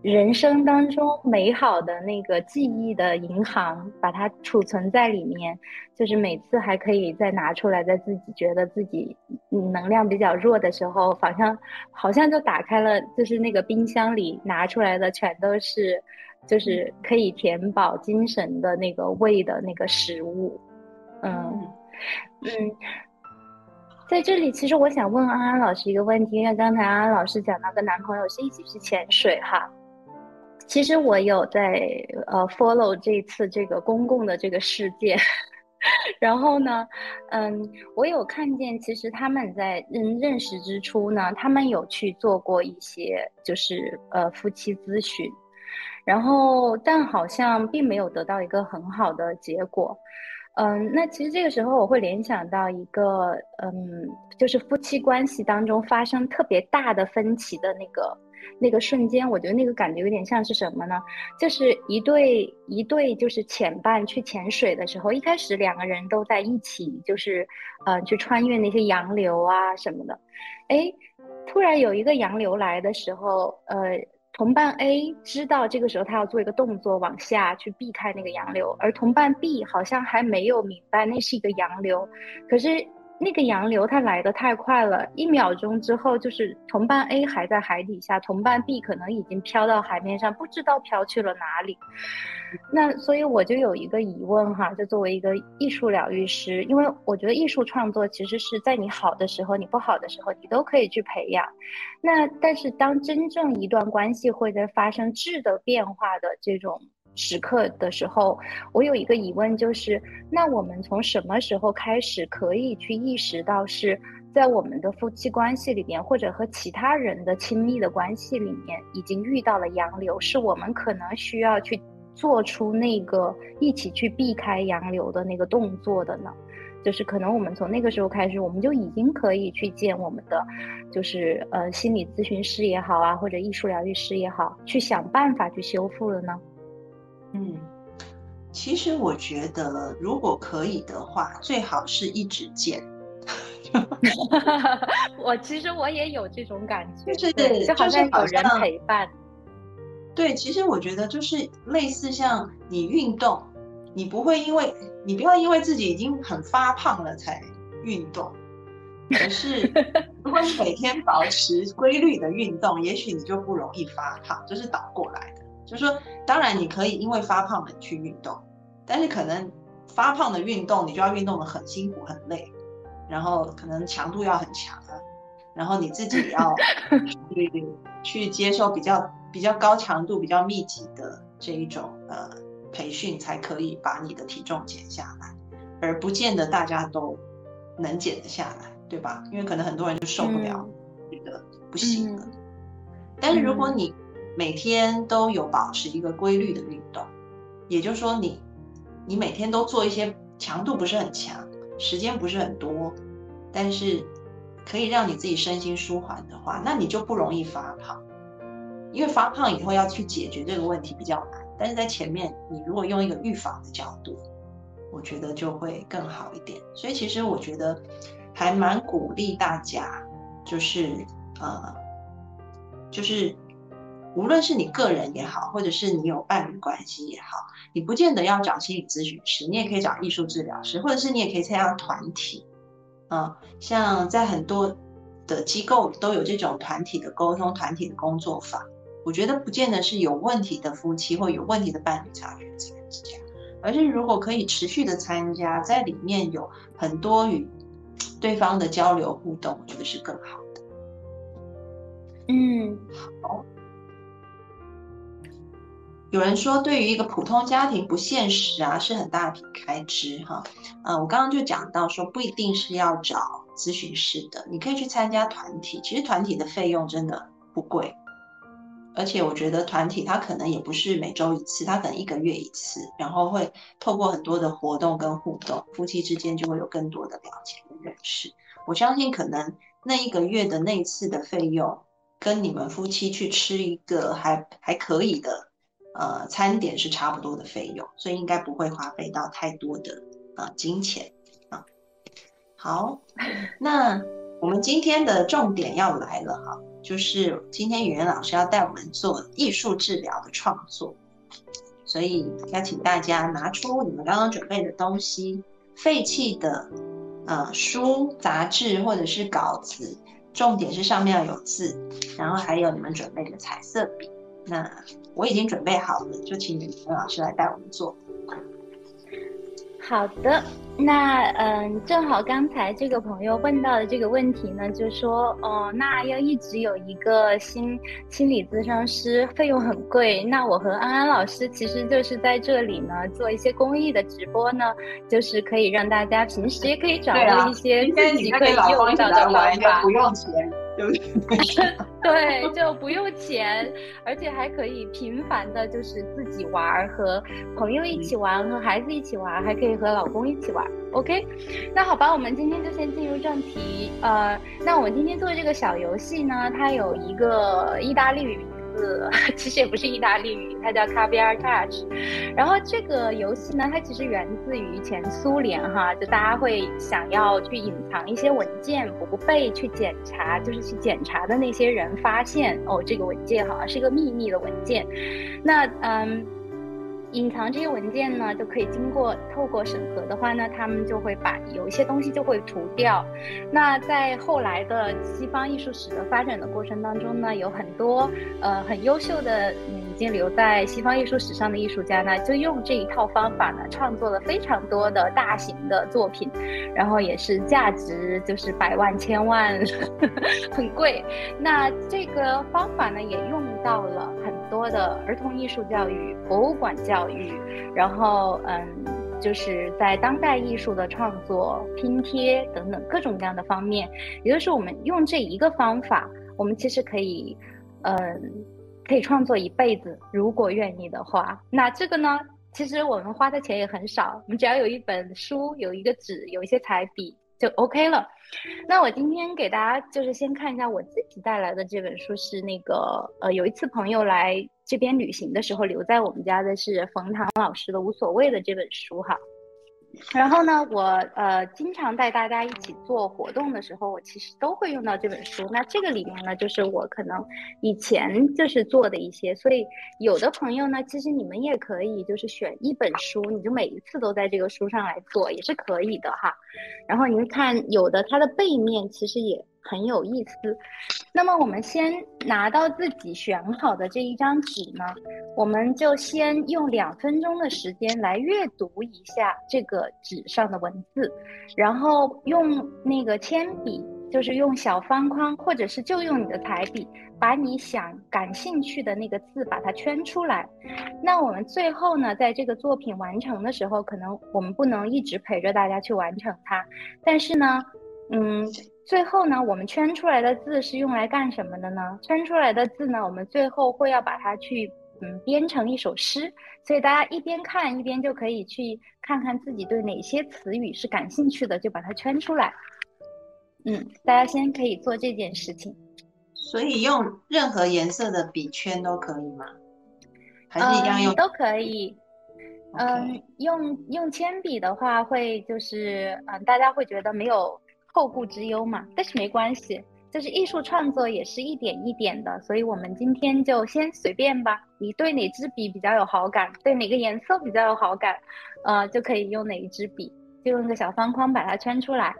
人生当中美好的那个记忆的银行，把它储存在里面，就是每次还可以再拿出来，在自己觉得自己能量比较弱的时候，好像就打开了，就是那个冰箱里拿出来的全都是就是可以填饱精神的那个胃的那个食物。在这里其实我想问安安老师一个问题，因为刚才安安老师讲到跟男朋友是一起去潜水哈，其实我有在follow 这次这个公共的这个事件然后呢我有看见其实他们在认识之初呢，他们有去做过一些就是夫妻咨询，然后但好像并没有得到一个很好的结果。那其实这个时候我会联想到一个就是夫妻关系当中发生特别大的分歧的那个那个瞬间，我觉得那个感觉有点像是什么呢？就是一对就是潜伴去潜水的时候，一开始两个人都在一起，就是去穿越那些洋流啊什么的。哎，突然有一个洋流来的时候，同伴 A 知道这个时候他要做一个动作往下去避开那个洋流，而同伴 B 好像还没有明白那是一个洋流，可是那个洋流它来得太快了，1秒钟之后就是同伴 A 还在海底下，同伴 B 可能已经飘到海面上，不知道飘去了哪里。那所以我就有一个疑问哈，就作为一个艺术疗愈师，因为我觉得艺术创作其实是在你好的时候你不好的时候你都可以去培养，那但是当真正一段关系会在发生质的变化的这种时刻的时候，我有一个疑问，就是那我们从什么时候开始可以去意识到是在我们的夫妻关系里面，或者和其他人的亲密的关系里面已经遇到了洋流，是我们可能需要去做出那个一起去避开洋流的那个动作的呢？就是可能我们从那个时候开始，我们就已经可以去见我们的就是心理咨询师也好啊，或者艺术疗愈师也好，去想办法去修复了呢？其实我觉得如果可以的话，最好是一直见。其实我也有这种感觉，对，就好像有人陪伴。对，其实我觉得就是类似像你运动，你不要因为自己已经很发胖了才运动，可是如果你每天保持规律的运动，也许你就不容易发胖，就是倒过来的。就是说，当然你可以因为发胖了去运动，但是可能发胖的运动你就要运动得很辛苦很累，然后可能强度要很强啊，然后你自己也要去接受比较高强度比较密集的这一种培训，才可以把你的体重减下来，而不见得大家都能减得下来，对吧？因为可能很多人就受不了，觉得不行了。但是如果你每天都有保持一个规律的运动，也就是说你每天都做一些强度不是很强，时间不是很多，但是可以让你自己身心舒缓的话，那你就不容易发胖。因为发胖以后要去解决这个问题比较难，但是在前面你如果用一个预防的角度，我觉得就会更好一点。所以其实我觉得还蛮鼓励大家，就是无论是你个人也好，或者是你有伴侣关系也好，你不见得要找心理咨询师，你也可以找艺术治疗师，或者是你也可以参加团体。像在很多的机构都有这种团体的沟通、团体的工作坊。我觉得不见得是有问题的夫妻或有问题的伴侣才要去参加，而是如果可以持续的参加，在里面有很多与对方的交流互动，我觉得是更好的。好。有人说对于一个普通家庭不现实啊，是很大的开支哈。我刚刚就讲到说不一定是要找咨询师的，你可以去参加团体，其实团体的费用真的不贵，而且我觉得团体它可能也不是每周一次，它可能1个月一次，然后会透过很多的活动跟互动，夫妻之间就会有更多的了解跟认识。我相信可能那1个月的那一次的费用，跟你们夫妻去吃一个还可以的餐点是差不多的费用，所以应该不会花费到太多的金钱。好，那我们今天的重点要来了哈，就是今天语言老师要带我们做艺术治疗的创作，所以要请大家拿出你们刚刚准备的东西，废弃的书、杂志或者是稿子，重点是上面要有字，然后还有你们准备的彩色笔。那我已经准备好了，就请语言老师来带我们做。好的，那正好刚才这个朋友问到的这个问题呢，就说那要一直有一个心理咨询师，费用很贵。那我和安安老师其实就是在这里呢做一些公益的直播呢，就是可以让大家平时也可以找到一些自己可以用到的方法，不用钱。对不对？对，就不用钱，而且还可以频繁的，就是自己玩，和朋友一起玩，和孩子一起玩，还可以和老公一起玩。OK， 那好吧，我们今天就先进入正题。那我们今天做这个小游戏呢，它有一个意大利语名字，其实也不是意大利语，它叫 Caviar Touch。然后这个游戏呢，它其实源自于前苏联哈，就大家会想要去隐藏一些文件，不被去检查，就是去检查的那些人发现，哦，这个文件好像是一个秘密的文件。那隐藏这些文件呢，就可以经过透过审核的话呢，他们就会把有一些东西就会涂掉。那在后来的西方艺术史的发展的过程当中呢，有很多很优秀的已经留在西方艺术史上的艺术家呢，就用这一套方法呢，创作了非常多的大型的作品，然后也是价值就是百万千万很贵。那这个方法呢，也用到了很多的儿童艺术教育、博物馆教育，然后就是在当代艺术的创作、拼贴等等各种各样的方面。也就是我们用这一个方法，我们其实可以可以创作一辈子，如果愿意的话。那这个呢，其实我们花的钱也很少，我们只要有一本书、有一个纸、有一些彩笔就 OK 了。那我今天给大家就是先看一下我自己带来的这本书，是那个有一次朋友来这边旅行的时候留在我们家的是冯唐老师的《无所谓》的这本书哈。然后呢，我经常带大家一起做活动的时候，我其实都会用到这本书。那这个里面呢，就是我可能以前就是做的一些，所以有的朋友呢，其实你们也可以就是选一本书，你就每一次都在这个书上来做也是可以的哈。然后你们看，有的它的背面其实也很有意思。那么我们先拿到自己选好的这一张纸呢，我们就先用2分钟的时间来阅读一下这个纸上的文字，然后用那个铅笔，就是用小方框或者是就用你的彩笔，把你感兴趣的那个字把它圈出来。那我们最后呢，在这个作品完成的时候，可能我们不能一直陪着大家去完成它，但是呢最后呢，我们圈出来的字是用来干什么的呢？圈出来的字呢，我们最后会要把它去编成一首诗，所以大家一边看一边就可以去看看自己对哪些词语是感兴趣的，就把它圈出来。大家先可以做这件事情。所以用任何颜色的笔圈都可以吗？还是一样用？都可以。Okay. 用铅笔的话会就是大家会觉得没有后顾之忧嘛，但是没关系，就是艺术创作也是一点一点的，所以我们今天就先随便吧，你对哪支笔比较有好感，对哪个颜色比较有好感，就可以用哪一支笔，就用个小方框把它圈出来。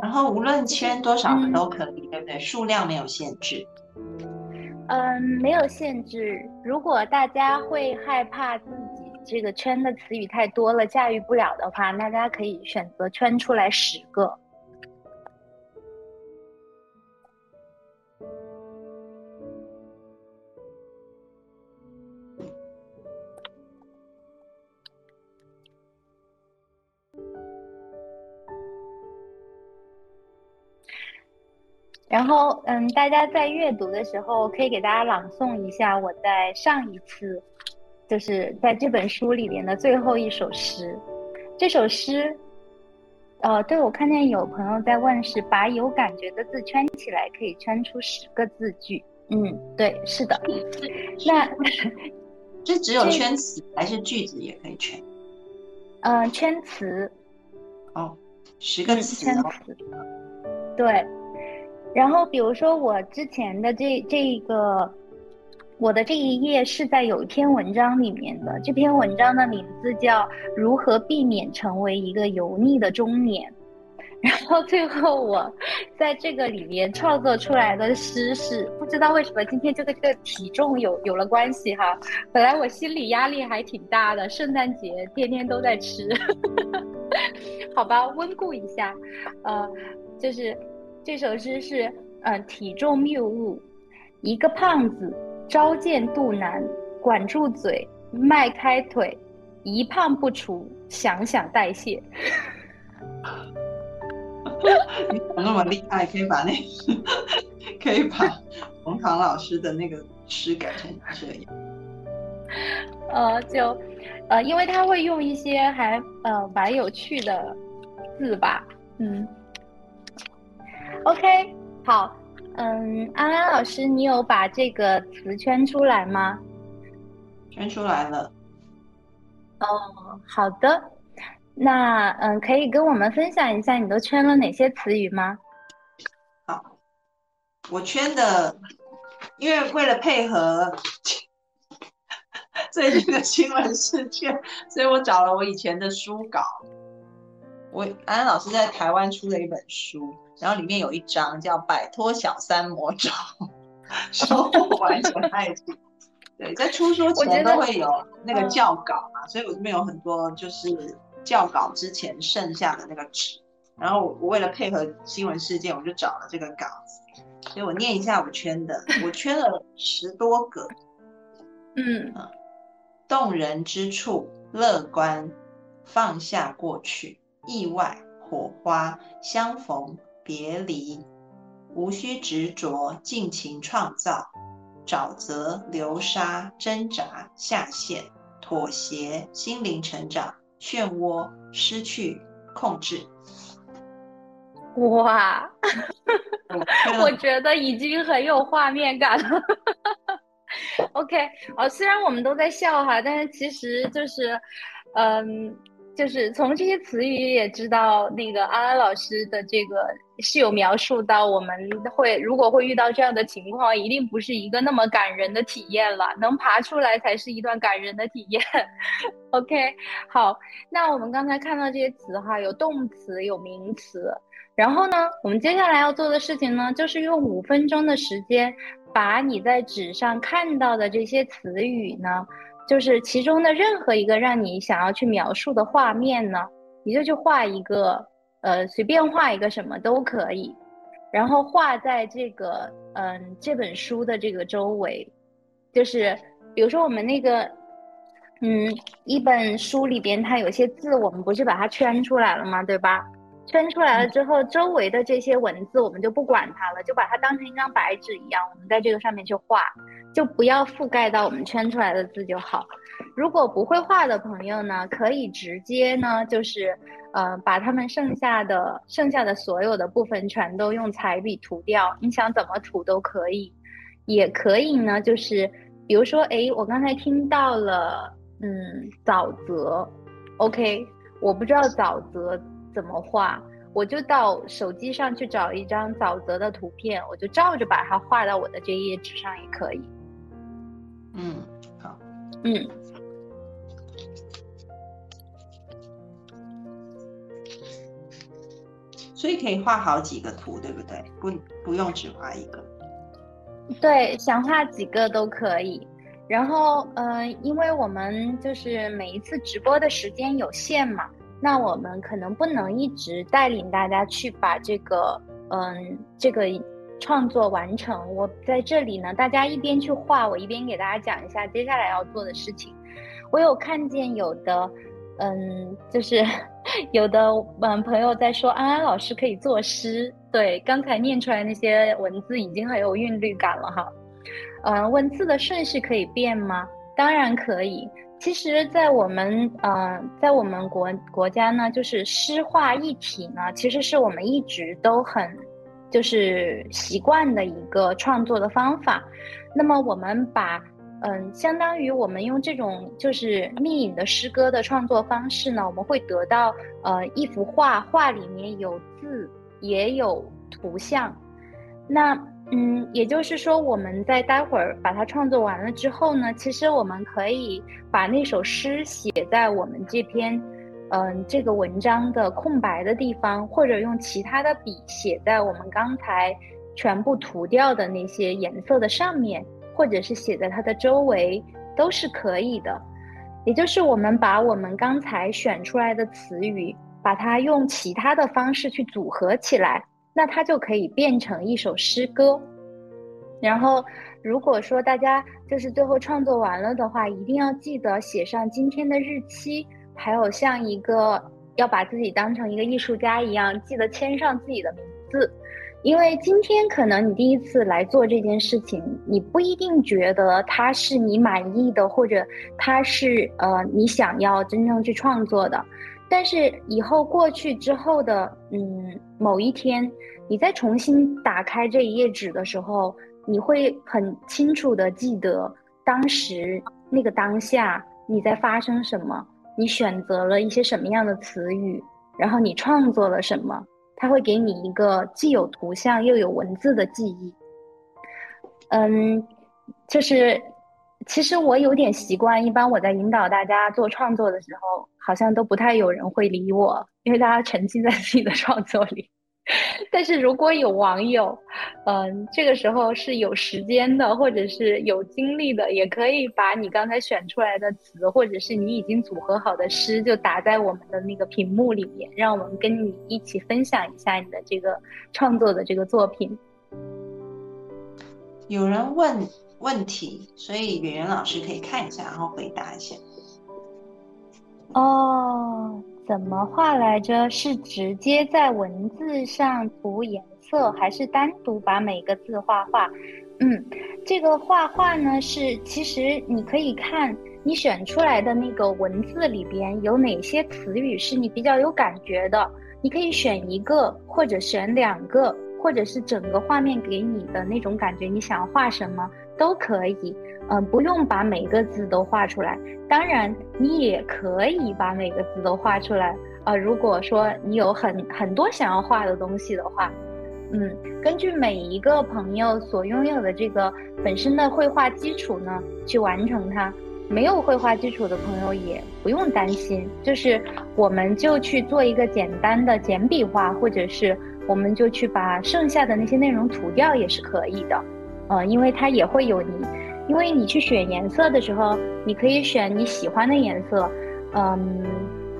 然后无论圈多少个都可以，对不对？数量没有限制。没有限制。如果大家会害怕自己这个圈的词语太多了，驾驭不了的话，大家可以选择圈出来10个。然后大家在阅读的时候可以给大家朗诵一下我在上一次就是在这本书里面的最后一首诗。这首诗对，我看见有朋友在问是把有感觉的字圈起来可以圈出10个字句。对，是的。那这只有圈词还是句子也可以圈？圈词。哦，10个词。圈词。对。然后比如说我之前的这个我的这一页是在有一篇文章里面的，这篇文章的名字叫如何避免成为一个油腻的中年，然后最后我在这个里面创作出来的诗是，不知道为什么今天就跟这个体重有了关系哈，本来我心理压力还挺大的，圣诞节天天都在吃好吧，温故一下。就是这首诗是体重谬误，一个胖子朝见肚腩，管住嘴，迈开腿，一胖不除，想想代谢。你那么厉害，可以把可以把洪堂老师的那个诗改成这样。因为他会用一些还蛮有趣的字吧，嗯。OK， 好，嗯，安安老师，你有把这个词圈出来吗？圈出来了。哦，好的。那可以跟我们分享一下你都圈了哪些词语吗？好，我圈的，因为为了配合最近的新闻事件，所以我找了我以前的书稿。安安老师在台湾出了一本书，然后里面有一章叫《摆脱小三魔咒，收获完整爱情》。对，在出书前都会有那个校稿嘛，所以我这边有很多就是校稿之前剩下的那个纸。然后我为了配合新闻事件，我就找了这个稿子，所以我念一下我圈的，我圈了10多个。嗯，动人之处，乐观，放下过去，意外，火花，相逢，别离，无需执着，尽情创造，沼泽，流沙，挣扎，下线，妥协，心灵成长，漩涡，失去控制。哇，我觉得已经很有画面感了。OK， 虽然我们都在笑哈，但是其实就是，就是从这些词语也知道，那个安安老师的这个是有描述到，我们如果会遇到这样的情况，一定不是一个那么感人的体验了，能爬出来才是一段感人的体验。OK， 好，那我们刚才看到这些词哈，有动词，有名词，然后呢，我们接下来要做的事情呢，就是用5分钟的时间，把你在纸上看到的这些词语呢，就是其中的任何一个让你想要去描述的画面呢，你就去画一个，随便画一个什么都可以，然后画在这个这本书的这个周围，就是比如说我们那个一本书里边它有些字我们不是把它圈出来了吗，对吧？圈出来了之后，周围的这些文字我们就不管它了，就把它当成一张白纸一样，我们在这个上面去画，就不要覆盖到我们圈出来的字就好。如果不会画的朋友呢，可以直接呢，就是把他们剩下的所有的部分全都用彩笔涂掉，你想怎么涂都可以。也可以呢，就是比如说，我刚才听到了沼泽 ，OK， 我不知道沼泽怎么画，我就到手机上去找一张沼泽的图片，我就照着把它画到我的这页纸上也可以。嗯，好，嗯，所以可以画好几个图，对不对？不用只画一个。对，想画几个都可以。然后，因为我们就是每一次直播的时间有限嘛。那我们可能不能一直带领大家去把这个创作完成。我在这里呢，大家一边去画，我一边给大家讲一下接下来要做的事情。我有看见有的，就是有的朋友在说安安老师可以作诗。对，刚才念出来那些文字已经很有韵律感了哈。文字的顺序可以变吗？当然可以。其实在我们国家呢，就是诗画一体呢，其实是我们一直都很就是习惯的一个创作的方法。那么我们把相当于我们用这种就是密引的诗歌的创作方式呢，我们会得到一幅画里面有字也有图像。那也就是说，我们在待会儿把它创作完了之后呢，其实我们可以把那首诗写在我们这篇，这个文章的空白的地方，或者用其他的笔写在我们刚才全部涂掉的那些颜色的上面，或者是写在它的周围，都是可以的。也就是我们把我们刚才选出来的词语，把它用其他的方式去组合起来，那它就可以变成一首诗歌。然后如果说大家就是最后创作完了的话，一定要记得写上今天的日期，还有像一个要把自己当成一个艺术家一样，记得签上自己的名字。因为今天可能你第一次来做这件事情，你不一定觉得它是你满意的，或者它是你想要真正去创作的，但是以后过去之后的某一天，你再重新打开这一页纸的时候，你会很清楚的记得当时那个当下你在发生什么，你选择了一些什么样的词语，然后你创作了什么。它会给你一个既有图像又有文字的记忆。就是其实我有点习惯，一般我在引导大家做创作的时候，好像都不太有人会理我，因为大家沉浸在自己的创作里。但是如果有网友这个时候是有时间的或者是有精力的，也可以把你刚才选出来的词或者是你已经组合好的诗就打在我们的那个屏幕里面，让我们跟你一起分享一下你的这个创作的这个作品。有人问问题，所以圆圆老师可以看一下然后回答一下。哦，怎么画来着？是直接在文字上涂颜色，还是单独把每个字画画？这个画画呢，是其实你可以看你选出来的那个文字里边有哪些词语是你比较有感觉的，你可以选一个或者选两个，或者是整个画面给你的那种感觉，你想画什么都可以。不用把每个字都画出来，当然你也可以把每个字都画出来。如果说你有很多想要画的东西的话，根据每一个朋友所拥有的这个本身的绘画基础呢，去完成它。没有绘画基础的朋友也不用担心，就是我们就去做一个简单的简笔画，或者是我们就去把剩下的那些内容涂掉也是可以的。因为它也会有因为你去选颜色的时候，你可以选你喜欢的颜色。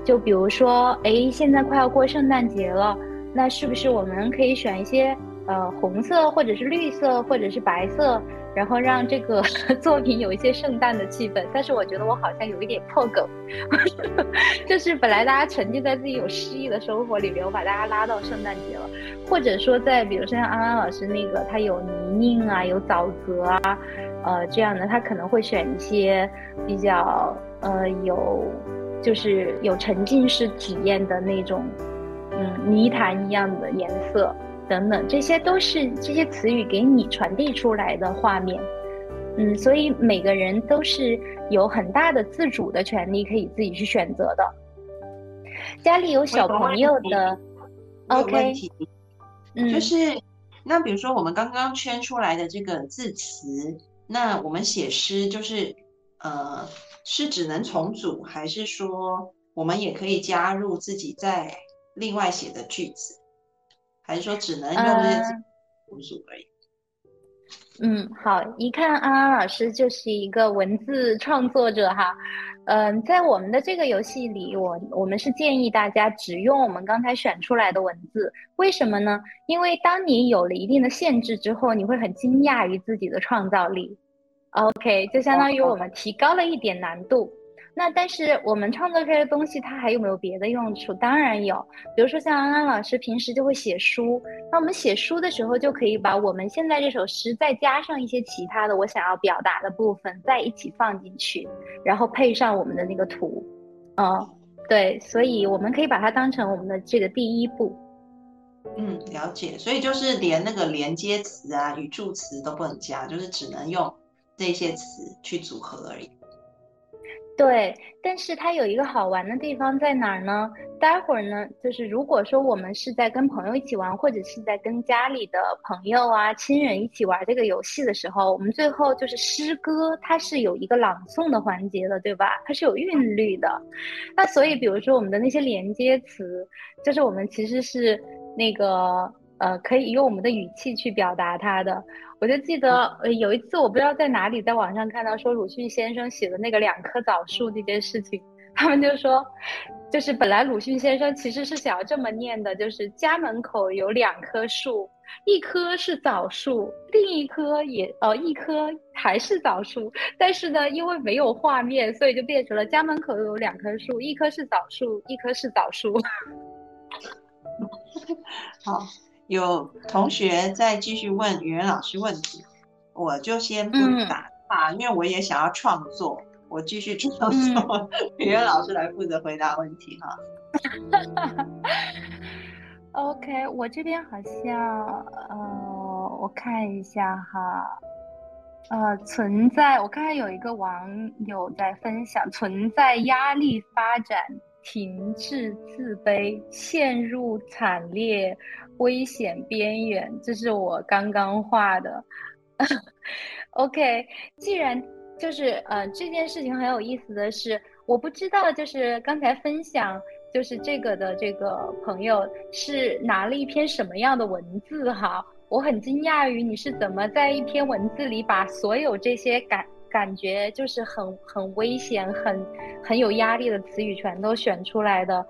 就比如说现在快要过圣诞节了，那是不是我们可以选一些红色或者是绿色或者是白色，然后让这个作品有一些圣诞的气氛。但是我觉得我好像有一点破梗就是本来大家沉浸在自己有诗意的生活里面，我把大家拉到圣诞节了。或者说在比如像安安老师那个，他有泥泞啊，有沼泽啊，这样的，他可能会选一些比较就是有沉浸式体验的那种泥潭一样的颜色等等，这些都是这些词语给你传递出来的画面。所以每个人都是有很大的自主的权利，可以自己去选择的。家里有小朋友的 OK， 就是那比如说我们刚刚圈出来的这个字词，那我们写诗就是是只能重组，还是说我们也可以加入自己在另外写的句子，还是说只能用这些重组而已？好，一看安安老师就是一个文字创作者哈。在我们的这个游戏里，我们是建议大家只用我们刚才选出来的文字。为什么呢？因为当你有了一定的限制之后，你会很惊讶于自己的创造力。OK， 就相当于我们提高了一点难度。那但是我们创作出来的东西它还有没有别的用处？当然有，比如说像安安老师平时就会写书，那我们写书的时候就可以把我们现在这首诗再加上一些其他的我想要表达的部分再一起放进去，然后配上我们的那个图。对，所以我们可以把它当成我们的这个第一步。了解。所以就是连那个连接词啊、语助词都不能加，就是只能用这些词去组合而已。对，但是它有一个好玩的地方在哪儿呢？待会儿呢，就是如果说我们是在跟朋友一起玩，或者是在跟家里的朋友啊、亲人一起玩这个游戏的时候，我们最后就是诗歌，它是有一个朗诵的环节的，对吧？它是有韵律的。那所以，比如说我们的那些连接词，就是我们其实是那个可以用我们的语气去表达它的。我就记得有一次，我不知道在哪里，在网上看到说鲁迅先生写的那个两棵枣树这件事情，他们就说就是本来鲁迅先生其实是想要这么念的，就是家门口有两棵树，一棵是枣树，另一棵也一棵还是枣树，但是呢因为没有画面，所以就变成了家门口有两棵树，一棵是枣树，一棵是枣树。好，有同学再继续问语言老师问题，我就先不答啊，因为我也想要创作，我继续创作，语言老师来负责回答问题哈。OK， 我这边好像我看一下哈，存在，我看有一个网友在分享，存在压力发展。停滞自卑陷入惨烈危险边缘，这是我刚刚画的。OK， 既然就是这件事情很有意思的是，我不知道就是刚才分享就是这个的这个朋友是拿了一篇什么样的文字哈，我很惊讶于你是怎么在一篇文字里把所有这些感觉就是很危险很有压力的词语全都选出来的。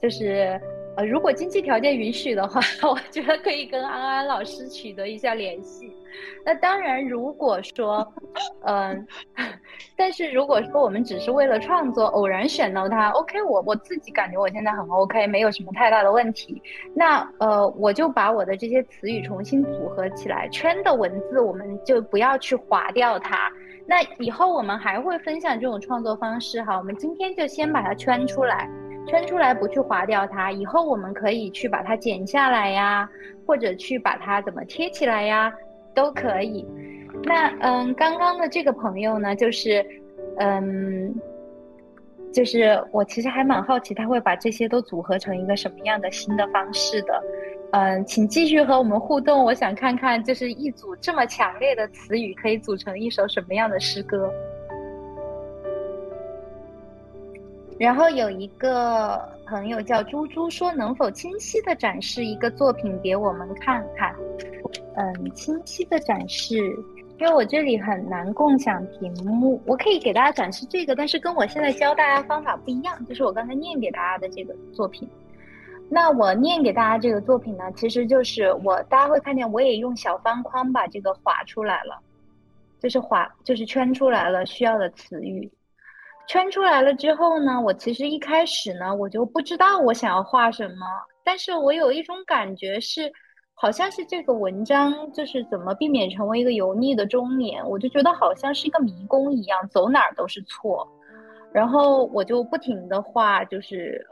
就是如果经济条件允许的话，我觉得可以跟安安老师取得一下联系。那当然如果说但是如果说我们只是为了创作偶然选到它 OK， 我自己感觉我现在很 OK， 没有什么太大的问题，那我就把我的这些词语重新组合起来，圈的文字我们就不要去划掉它，那以后我们还会分享这种创作方式哈，我们今天就先把它圈出来不去划掉它，以后我们可以去把它剪下来呀，或者去把它怎么贴起来呀都可以。那刚刚的这个朋友呢，就是我其实还蛮好奇他会把这些都组合成一个什么样的新的方式的。请继续和我们互动，我想看看就是一组这么强烈的词语可以组成一首什么样的诗歌。然后有一个朋友叫猪猪说，能否清晰地展示一个作品给我们看看？清晰地展示，因为我这里很难共享屏幕，我可以给大家展示这个，但是跟我现在教大家方法不一样，就是我刚才念给大家的这个作品。那我念给大家这个作品呢，其实就是大家会看见我也用小方框把这个划出来了，就是圈出来了需要的词语。圈出来了之后呢，我其实一开始呢我就不知道我想要画什么，但是我有一种感觉是好像是这个文章就是怎么避免成为一个油腻的中年，我就觉得好像是一个迷宫一样，走哪儿都是错，然后我就不停的画，就是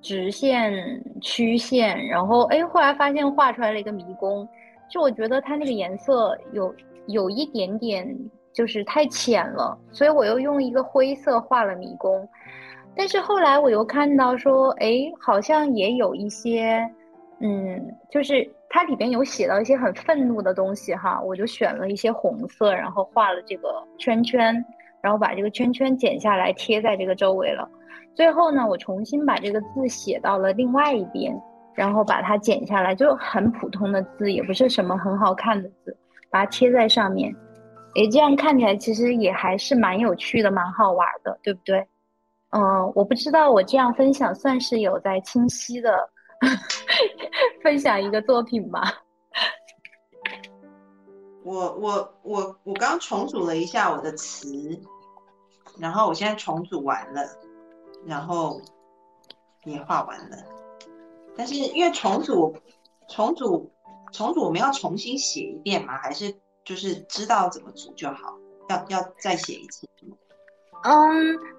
直线曲线，然后后来发现画出来了一个迷宫，就我觉得它那个颜色有一点点就是太浅了，所以我又用一个灰色画了迷宫。但是后来我又看到说好像也有一些就是它里边有写到一些很愤怒的东西哈，我就选了一些红色，然后画了这个圈圈，然后把这个圈圈剪下来贴在这个周围了。最后呢我重新把这个字写到了另外一边，然后把它剪下来，就很普通的字，也不是什么很好看的字，把它贴在上面，这样看起来其实也还是蛮有趣的，蛮好玩的，对不对？我不知道我这样分享算是有在清晰的分享一个作品吗？我刚重组了一下我的词，然后我现在重组完了，然后也画完了，但是因为重组我们要重新写一遍嘛，还是就是知道怎么组就好，要再写一次。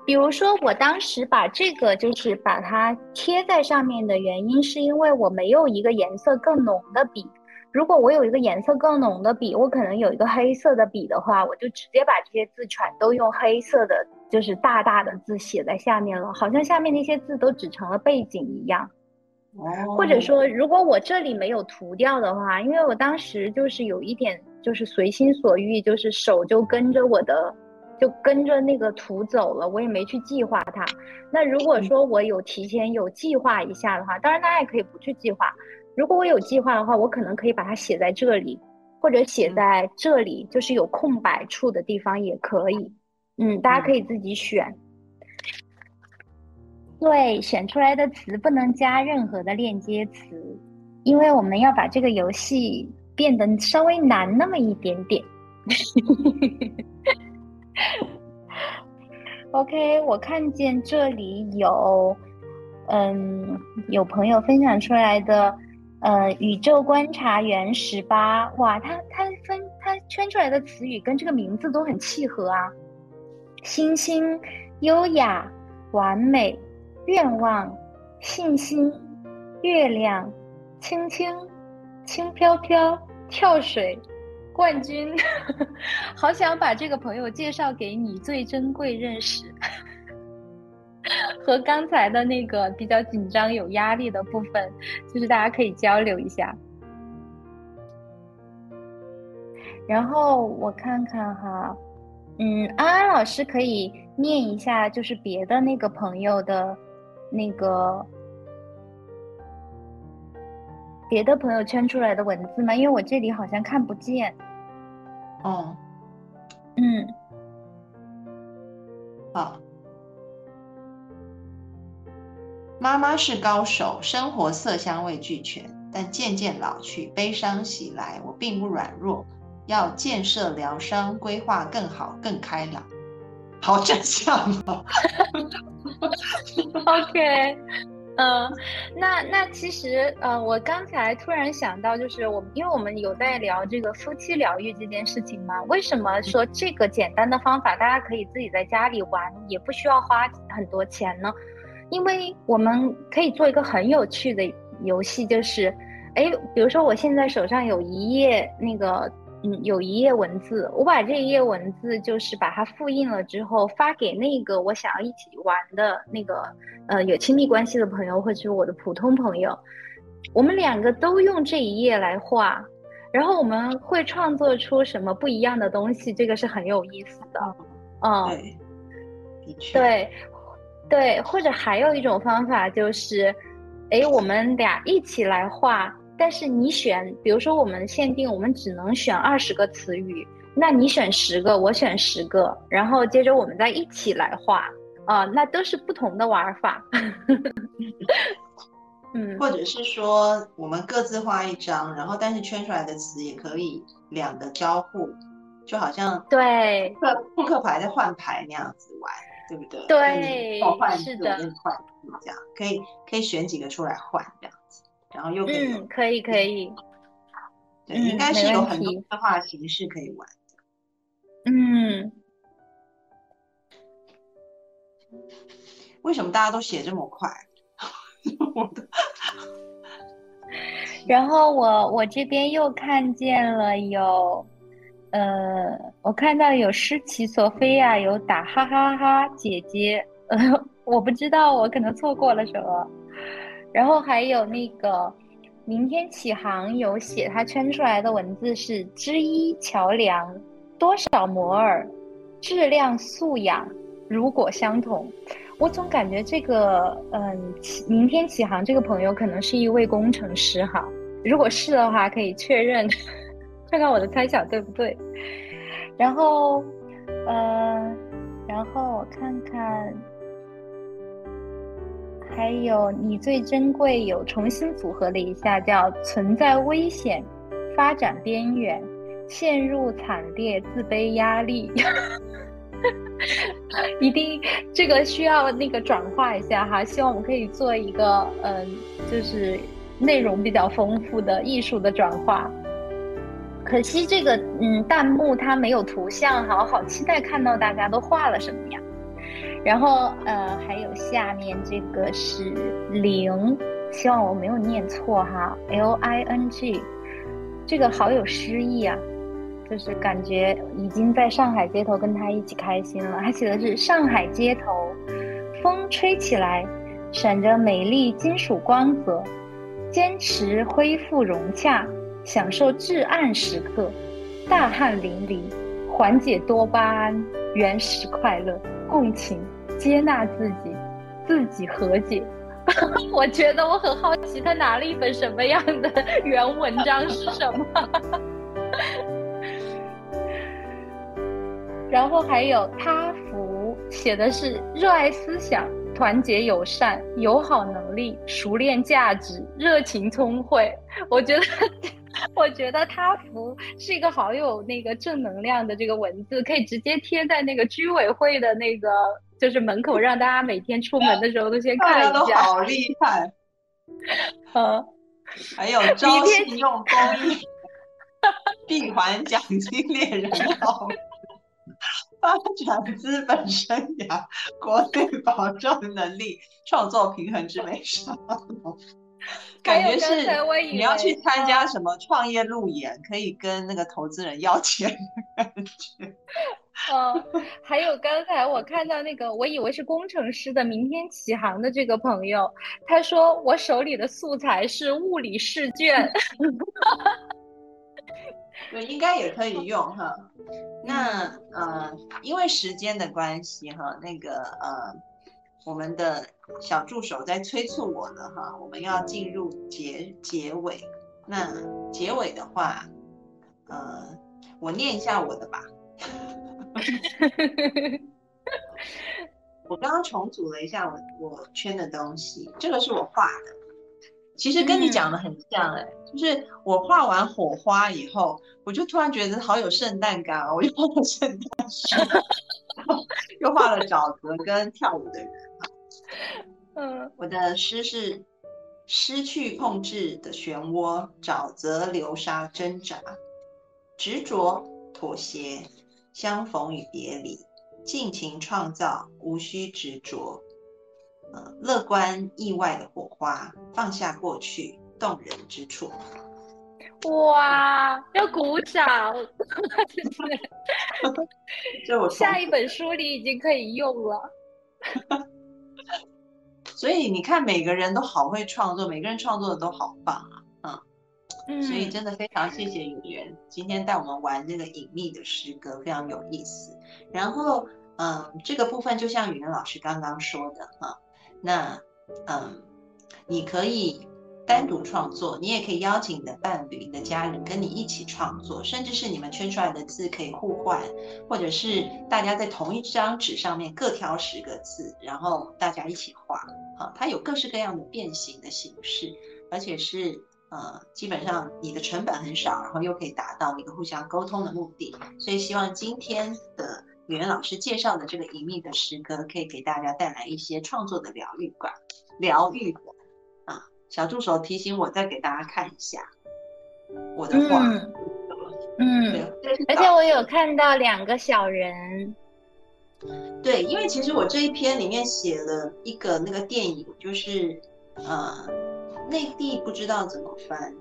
比如说我当时把这个就是把它贴在上面的原因是因为我没有一个颜色更浓的笔，如果我有一个颜色更浓的笔，我可能有一个黑色的笔的话，我就直接把这些字全都用黑色的就是大大的字写在下面了，好像下面那些字都只成了背景一样。或者说如果我这里没有涂掉的话，因为我当时就是有一点就是随心所欲，就是手就跟着那个图走了，我也没去计划它。那如果说我有提前有计划一下的话，当然大家也可以不去计划，如果我有计划的话，我可能可以把它写在这里或者写在这里，就是有空白处的地方也可以，大家可以自己选。对，选出来的词不能加任何的链接词，因为我们要把这个游戏变得稍微难那么一点点。OK， 我看见这里有朋友分享出来的宇宙观察员18，哇，他圈出来的词语跟这个名字都很契合啊，星星、优雅、完美、愿望、信心、月亮、轻轻、轻飘飘、跳水、冠军。好想把这个朋友介绍给你最珍贵认识。和刚才的那个比较紧张有压力的部分，就是大家可以交流一下。然后我看看哈，安安老师可以念一下，就是别的那个朋友的那个别的朋友圈出来的文字吗？因为我这里好像看不见。哦，好。妈妈是高手，生活色香味俱全，但渐渐老去，悲伤袭来，我并不软弱，要建设疗伤，规划更好更开朗。好正向哦。OK， 那其实我刚才突然想到，就是因为我们有在聊这个夫妻疗愈这件事情嘛，为什么说这个简单的方法大家可以自己在家里玩，也不需要花很多钱呢？因为我们可以做一个很有趣的游戏，就是比如说我现在手上有一页那个有一页文字，我把这一页文字就是把它复印了之后发给那个我想要一起玩的那个有亲密关系的朋友，或者是我的普通朋友，我们两个都用这一页来画，然后我们会创作出什么不一样的东西，这个是很有意思的。对，或者还有一种方法就是，我们俩一起来画，但是你选，比如说我们限定，我们只能选20个词语，那你选10个，我选10个，然后接着我们再一起来画，那都是不同的玩法。或者是说我们各自画一张，然后但是圈出来的词也可以两个交互，就好像对扑克牌在换牌那样子玩。对不对？对，换是的，这样可以选几个出来换这样子，然后又可以可以，对，应该是有很多变化形式可以玩的。为什么大家都写这么快？然后我这边又看见了有。我看到有诗琪、索菲亚，有打哈哈哈姐姐，我不知道，我可能错过了什么。然后还有那个明天起航有写，他圈出来的文字是之一桥梁，多少摩尔，质量素养，如果相同。我总感觉这个明天起航这个朋友可能是一位工程师哈，如果是的话可以确认。看看我的猜想对不对？然后我看看，还有你最珍贵有重新组合了一下，叫存在危险，发展边缘，陷入惨烈，自卑压力。一定这个需要那个转化一下哈，希望我们可以做一个就是内容比较丰富的艺术的转化。可惜这个弹幕它没有图像，好期待看到大家都画了什么呀。然后还有下面这个是零，希望我没有念错哈 ，Ling， 这个好有诗意啊，就是感觉已经在上海街头跟他一起开心了。他写的是上海街头，风吹起来，闪着美丽金属光泽，坚持恢复融洽。享受至暗时刻，大汗淋漓，缓解多巴胺，原始快乐，共情，接纳自己，自己和解。我觉得我很好奇，他拿了一本什么样的原文章是什么？然后还有他福写的是热爱思想，团结友善、友好能力、熟练价值、热情聪慧。我觉得他福是一个好有那个正能量的这个文字，可以直接贴在那个居委会的那个就是门口，让大家每天出门的时候都先看一下。大家都好厉害。还有招信用公益闭环奖金猎人号发展资本生涯国内保障能力创作平衡之美少农，感觉是你要去参加什么创业路演，可以跟那个投资人要钱的感觉。还有刚才我看到那个我以为是工程师的明天起航的这个朋友，他说我手里的素材是物理试卷。对，应该也可以用哈。那因为时间的关系哈，那个我们的小助手在催促我了哈，我们要进入结尾。那结尾的话，我念一下我的吧。我刚刚重组了一下我圈的东西，这个是我画的，其实跟你讲的很像就是我画完火花以后，我就突然觉得好有圣诞感我又画了圣诞树，又画了沼泽跟跳舞的人。我的诗是失去控制的漩涡，沼泽流沙挣扎，执着妥协，相逢与别离，尽情创造，无需执着。乐观意外的火花，放下过去，动人之处。哇，要鼓掌。下一本书里已经可以用了。所以你看每个人都好会创作，每个人创作的都好棒啊。所以真的非常谢谢雨源今天带我们玩这个隐秘的诗歌，非常有意思。然后这个部分就像雨源老师刚刚说的哈，那你可以单独创作，你也可以邀请你的伴侣、你的家人跟你一起创作，甚至是你们圈出来的字可以互换，或者是大家在同一张纸上面各挑10个字，然后大家一起画啊，它有各式各样的变形的形式，而且是基本上你的成本很少，然后又可以达到一个互相沟通的目的。所以希望今天的雨源老师介绍的这个隐秘的诗歌可以给大家带来一些创作的疗愈感啊。小助手提醒我再给大家看一下我的画。而且我有看到2个小人。对，因为其实我这一篇里面写了一个那个电影，就是内地不知道怎么翻，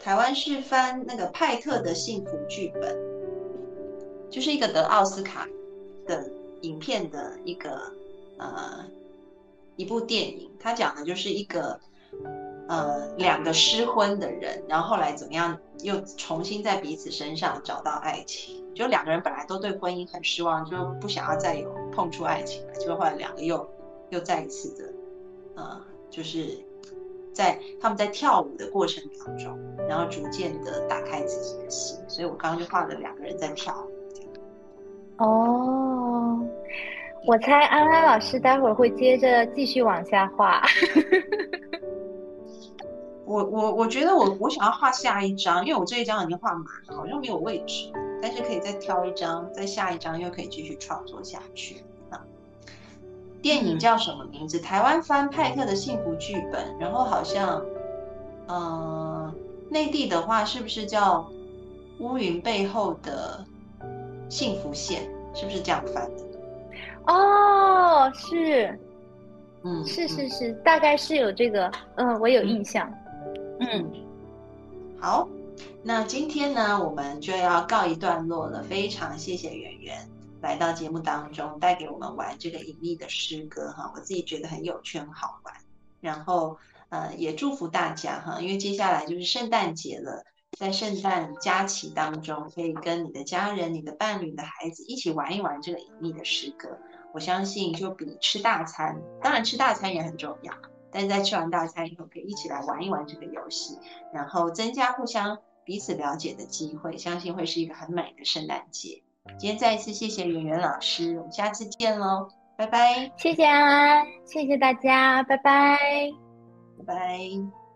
台湾是翻那个派特的幸福剧本，就是一个得奥斯卡的影片的一个一部电影，它讲的就是一个2个失婚的人，然后后来怎么样又重新在彼此身上找到爱情，就2个人本来都对婚姻很失望，就不想要再有碰触爱情了，结果后来2个又再一次的就是在他们在跳舞的过程当中，然后逐渐的打开自己的心。所以我刚刚就画了2个人在跳舞。我猜安安老师待会儿会接着继续往下画。我觉得我想要画下一张，因为我这一张已经画满了，好像没有位置，但是可以再挑一张，再下一张又可以继续创作下去。电影叫什么名字？台湾翻派特的幸福剧本，然后好像内地的话是不是叫乌云背后的幸福线，是不是这样翻的？是。是，大概是有这个我有印象。好，那今天呢我们就要告一段落了，非常谢谢圆圆来到节目当中，带给我们玩这个隐秘的诗歌哈，我自己觉得很有趣，很好玩。然后也祝福大家哈，因为接下来就是圣诞节了，在圣诞假期当中，可以跟你的家人、你的伴侣、你的孩子一起玩一玩这个隐秘的诗歌。我相信就比吃大餐，当然吃大餐也很重要，但是在吃完大餐以后，可以一起来玩一玩这个游戏，然后增加互相彼此了解的机会，相信会是一个很美的圣诞节。今天再一次谢谢圆圆老师，我们下次见喽，拜拜。谢谢安安，谢谢大家，拜拜，拜拜。